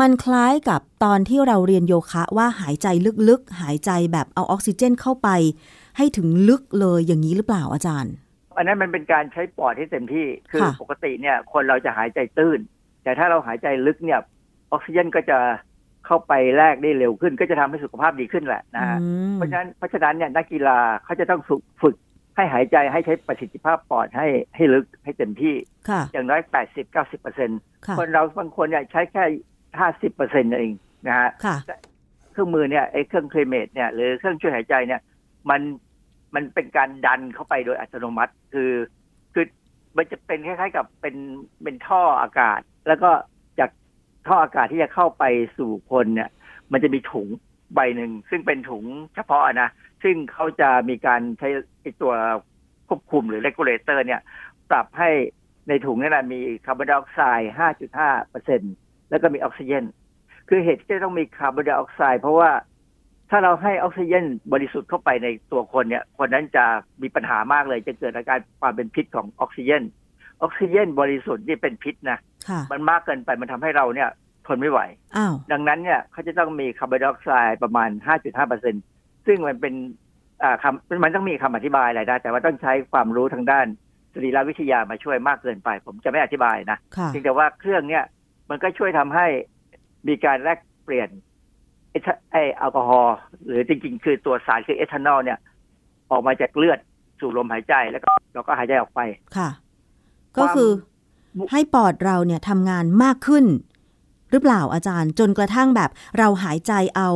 มันคล้ายกับตอนที่เราเรียนโยคะว่าหายใจลึกๆหายใจแบบเอาออกซิเจนเข้าไปให้ถึงลึกเลยอย่างนี้หรือเปล่าอาจารย์อันนั้นมันเป็นการใช้ปอดให้เต็มที่คือปกติเนี่ยคนเราจะหายใจตื้นแต่ถ้าเราหายใจลึกเนี่ยออกซิเจนก็จะเข้าไปแลกได้เร็วขึ้นก็จะทำให้สุขภาพดีขึ้นแหละนะฮะเพราะฉะนั้นเพราะฉะนั้นเนี่ยนักกีฬาเขาจะต้องฝึกให้หายใจให้ใช้ประสิทธิภาพปอดให้ให้ลึกให้เต็มที่อย่างน้อย แปดสิบถึงเก้าสิบเปอร์เซ็นต์ คนเราบางคนเนี่ยใช้แค่ ห้าสิบเปอร์เซ็นต์ เองนะฮะเครื่องมือเนี่ยไอ้เครื่องเคลเมตเนี่ยหรือเครื่องช่วยหายใจเนี่ยมันมันเป็นการดันเข้าไปโดยอัตโนมัติคือคือมันจะเป็นคล้ายๆกับเป็นเป็นท่ออากาศแล้วก็จากท่ออากาศที่จะเข้าไปสู่คนเนี่ยมันจะมีถุงใบหนึ่งซึ่งเป็นถุงเฉพาะนะซึ่งเขาจะมีการใช้ตัวควบคุมหรือเรกูเลเตอร์เนี่ยปรับให้ในถุงนั้นมีคาร์บอนไดออกไซด์ ห้าจุดห้าเปอร์เซ็นต์ แล้วก็มีออกซิเจนคือเหตุที่ต้องมีคาร์บอนไดออกไซด์เพราะว่าถ้าเราให้ออกซิเจนบริสุทธิ์เข้าไปในตัวคนเนี่ยคนนั้นจะมีปัญหามากเลยจะเกิดอาการความเป็นพิษของออกซิเจนออกซิเจนบริสุทธิ์นี่เป็นพิษนะมันมากเกินไปมันทำให้เราเนี่ยทนไม่ไหวดังนั้นเนี่ยเขาจะต้องมีคาร์บอนไดออกไซด์ประมาณ ห้าจุดห้าเปอร์เซ็นต์ ซึ่งมันเป็นอ่าคำมันต้องมีคำอธิบายอะไรได้แต่ว่าต้องใช้ความรู้ทางด้านสรีรวิทยามาช่วยมากเกินไปผมจะไม่อธิบายนะเพียงแต่ว่าเครื่องเนี่ยมันก็ช่วยทำให้มีการแลกเปลี่ยนไอ้แอลกอฮอล์หรือจริงๆคือตัวสารคือเอทานอลเนี่ยออกมาจากเลือดสู่ลมหายใจแล้วก็เราก็หายใจออกไปค่ะก็คือให้ปอดเราเนี่ยทำงานมากขึ้นหรือเปล่าอาจารย์จนกระทั่งแบบเราหายใจเอา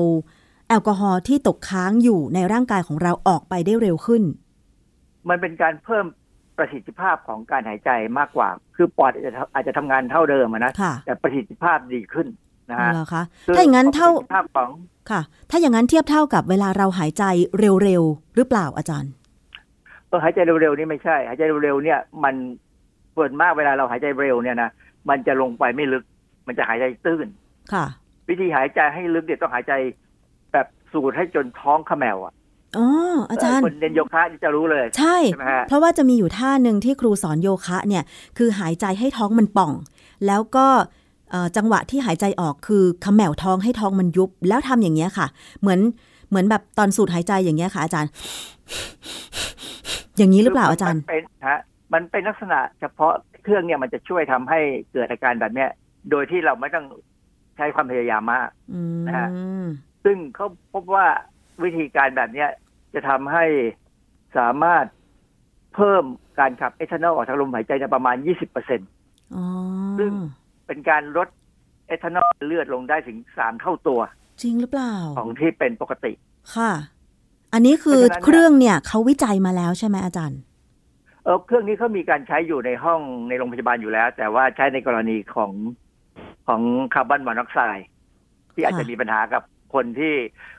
แอลกอฮอล์ที่ตกค้างอยู่ในร่างกายของเราออกไปได้เร็วขึ้นมันเป็นการเพิ่มประสิทธิภาพของการหายใจมากกว่าคือปอดอาจจะอาจจะทำงานเท่าเดิมนะแต่ประสิทธิภาพดีขึ้นนะฮะถ้าอย่างนั้นเท่าค่ะถ้าอย่างนั้นเทียบเท่ากับเวลาเราหายใจเร็วๆหรือเปล่าอาจารย์เออหายใจเร็วๆนี่ไม่ใช่หายใจเร็วๆเนี่ยมันส่วนมากเวลาเราหายใจเร็วเนี่ยนะมันจะลงไปไม่ลึกมันจะหายใจตื้นค่ะวิธีหายใจให้ลึกเนี่ยต้องหายใจแบบสูดให้จนท้องขแมวอ่ะอ๋ออาจารย์คนเรียนโยคะจะรู้เลยใช่เพราะว่าจะมีอยู่ท่านึงที่ครูสอนโยคะเนี่ยคือหายใจให้ท้องมันป่องแล้วก็จังหวะที่หายใจออกคือขแมวท้องให้ท้องมันยุบแล้วทำอย่างเงี้ยค่ะเหมือนเหมือนแบบตอนสูดหายใจอย่างเงี้ยค่ะอาจารย์อย่างนี้หรือเปล่าอาจารย์เป็นฮะมันเป็นลักษณะเฉพาะเครื่องเนี่ยมันจะช่วยทำให้เกิดอาการแบบนี้โดยที่เราไม่ต้องใช้ความพยายามมากนะฮะซึ่งเขาพบว่าวิธีการแบบนี้จะทำให้สามารถเพิ่มการขับเอทานอลออกทางลมหายใจประมาณ ยี่สิบเปอร์เซ็นต์ ซึ่งเป็นการลดเอทานอลเลือดลงได้ถึงสามเท่าตัวจริงหรือเปล่าของที่เป็นปกติค่ะอันนี้คือเครื่องเนี่ยเขาวิจัยมาแล้วใช่ไหมอาจารย์ เออเครื่องนี้เขามีการใช้อยู่ในห้องในโรงพยาบาลอยู่แล้วแต่ว่าใช้ในกรณีของของคาร์บอนมอนอกไซด์ที่อาจจะมีปัญหากับคนที่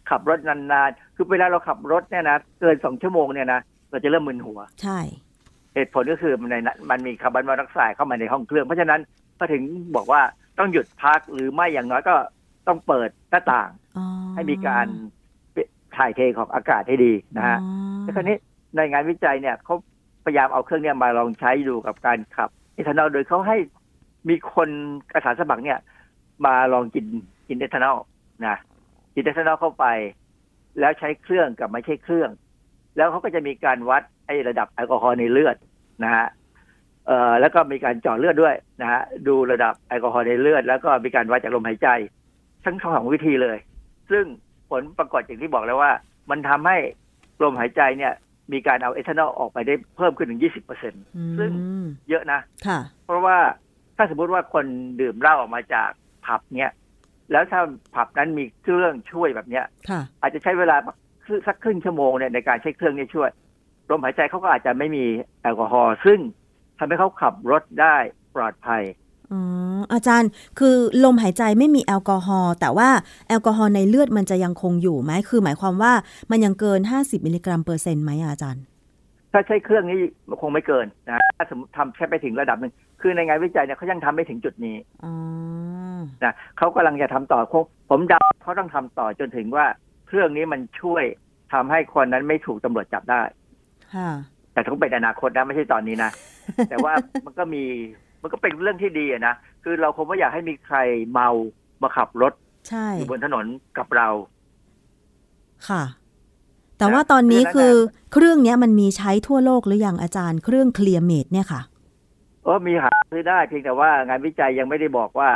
ขับรถนานๆคือเวลาเราขับรถเนี่ยนะเกินสองชั่วโมงเนี่ยนะเราจะเริ่มมึนหัวใช่เหตุผลก็คือมันในมันมีคาร์บอนมอนอกไซด์เข้ามาในห้องเครื่องเพราะฉะนั้นก็ถึงบอกว่าต้องหยุดพักหรือไม่อย่างน้อยก็ต้องเปิดหน้าต่างให้มีการถ่ายเทของอากาศให้ดีนะฮะแล้วคราวนี้ในงานวิจัยเนี่ยเขาพยายามเอาเครื่องเนี่ยมาลองใช้ดูกับการขับเอทานอลโดยเขาให้มีคนอาสาสมัครเนี่ยมาลองกินกินเอทานอลนะกินเอทานอลเข้าไปแล้วใช้เครื่องกับไม่ใช้เครื่องแล้วเขาก็จะมีการวัดไอ้ระดับแอลกอฮอล์ในเลือดนะฮะเอ่อแล้วก็มีการเจาะเลือดด้วยนะฮะดูระดับแอลกอฮอล์ในเลือดแล้วก็มีการวัดจากลมหายใจทั้งสองวิธีเลยซึ่งผลปรากฏอย่างที่บอกแล้วว่ามันทำให้ลมหายใจเนี่ยมีการเอาเอทานอลออกไปได้เพิ่มขึ้นถึง ยี่สิบเปอร์เซ็นต์ ซึ่งเยอะนะเพราะว่าถ้าสมมติว่าคนดื่มเหล้าออกมาจากผับเนี่ยแล้วถ้าผับนั้นมีเครื่องช่วยแบบเนี้ยอาจจะใช้เวลาสักครึ่งชั่วโมงเนี่ยในการใช้เครื่องนี้ช่วยลมหายใจเขาก็อาจจะไม่มีแอลกอฮอล์ซึ่งทำให้เขาขับรถได้ปลอดภัยอ๋ออาจารย์คือลมหายใจไม่มีแอลกอฮอล์แต่ว่าแอลกอฮอล์ในเลือดมันจะยังคงอยู่ไหมคือหมายความว่ามันยังเกินห้าสิบมิลลิกรัมเปอร์เซ็นต์ไหมอาจารย์ถ้าใช้เครื่องนี้คงไม่เกินนะถ้าสมมติทำแค่ไปถึงระดับนึงคือในงานวิจัยเนี่ยเขายังทำไม่ถึงจุดนี้นะเขากำลังจะทำต่อผมเดาเขาต้องทำต่อจนถึงว่าเครื่องนี้มันช่วยทำให้คนนั้นไม่ถูกตำรวจจับได้แต่ต้องเป็นอนาคตนะไม่ใช่ตอนนี้นะแต่ว่ามันก็มีมันก็เป็นเรื่องที่ดีนะคือเราคงไม่อยากให้มีใครเมามาขับรถอยู่บนถนนกับเราค่ะแต่ว่าตอนนี้คือเครื่องนี้มันมีใช้ทั่วโลกหรือยังอาจารย์เครื่องเคลียร์เมทเนี่ยค่ะเออมีหาซื้อได้เพียงแต่ว่างานวิจัยยังไม่ได้บอกว่า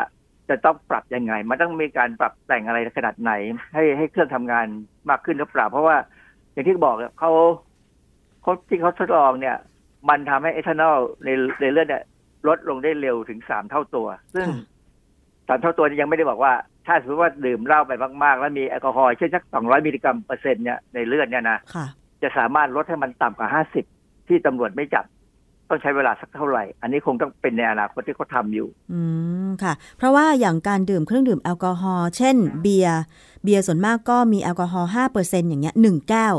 จะต้องปรับยังไงมันต้องมีการปรับแต่งอะไรขนาดไหนให้ให้เครื่องทำงานมากขึ้นหรือเปล่าเพราะว่าอย่างที่บอกเขาที่เขาทดลองเนี่ยมันทำให้เอทานอลในในเลือดเนี่ยลดลงได้เร็วถึงสามเท่าตัวซึ่งสามเท่าตัวยังไม่ได้บอกว่าถ้าสมมติว่าดื่มเหล้าไปมากๆแล้วมีแอลกอฮอล์เช่นสักสองร้อยมิลลิกรัมเปอร์เซ็นต์เนี่ยในเลือดเนี่ยนะจะสามารถลดให้มันต่ำกว่าห้าสิบที่ตำรวจไม่จับต้องใช้เวลาสักเท่าไหร่อันนี้คงต้องเป็นในอนาคตที่เขาทำอยู่อืมค่ะเพราะว่าอย่างการดื่มเครื่องดื่มแอลกอฮอล์เช่นเบียร์เบียร์ส่วนมากก็มีแอลกอฮอล์ ห้าเปอร์เซ็นต์ อย่างเงี้ยหนึ่งแก้ว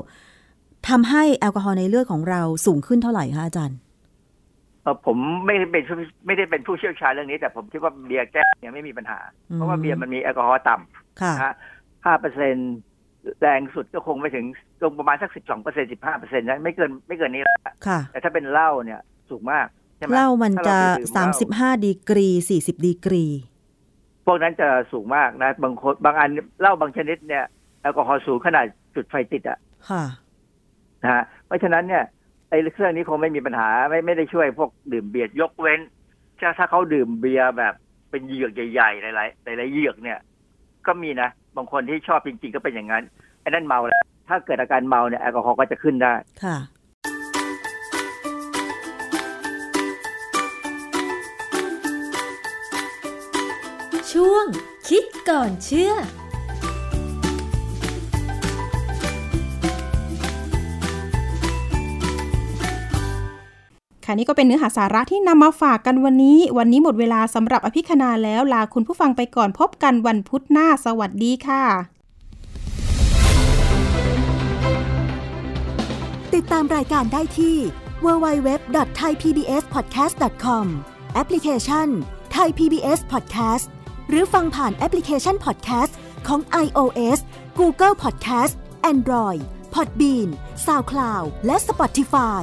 ทำให้แอลกอฮอล์ในเลือดของเราสูงขึ้นเท่าไหร่คะอาจารย์ผมไม่ได้เป็นไม่ได้เป็นผู้เชี่ยวชาญเรื่องนี้แต่ผมคิดว่าเบียร์แก้วเนี่ยไม่มีปัญหาเพราะว่าเบียร์มันมีแอลกอฮอล์ต่ำนะฮะ ห้าเปอร์เซ็นต์ แรงสุดก็คงไม่ถึงลงประมาณสัก สิบสองเปอร์เซ็นต์ สิบห้าเปอร์เซ็นต์ นะไม่เกินไม่เกินนี้แต่ถ้าเป็นเหล้าเนี่ยสูงมากใช่มั้ยเหล้ามันจะสามสิบห้าดีกรีสี่สิบดีกรีพวกนั้นจะสูงมากนะบางคนบางอันเหล้าบางชนิดเนี่ยแอลกอฮอล์สูงขนาดจุดไฟติดอ่ะค่ะนะฮะเพราะฉะนั้นเนี่ยไอ้เครื่องนี้คงไม่มีปัญหาไม่ไม่ได้ช่วยพวกดื่มเบียร์ยกเว้นถ้าถ้าเขาดื่มเบียร์แบบเป็นเหยือกใหญ่ๆหลายๆหลายๆเหยือกเนี่ยก็มีนะบางคนที่ชอบจริงๆก็เป็นอย่างนั้นไอ้นั่นเมาแล้วถ้าเกิดอาการเมาเนี่ยแอลกอฮอล์ก็จะขึ้นได้ค่ะช่วงคิดก่อนเชื่อค่ะนี่ก็เป็นเนื้อหาสาระที่นำมาฝากกันวันนี้วันนี้หมดเวลาสำหรับอภิคณาแล้วลาคุณผู้ฟังไปก่อนพบกันวันพุธหน้าสวัสดีค่ะติดตามรายการได้ที่ ดับเบิลยู ดับเบิลยู ดับเบิลยู ดอท ไทย พี บี เอส พอดแคสต์ ดอท คอม แอปพลิเคชัน Thai พี บี เอส Podcast หรือฟังผ่านแอปพลิเคชัน Podcast ของ iOS Google Podcast Android Podbean SoundCloud และ Spotify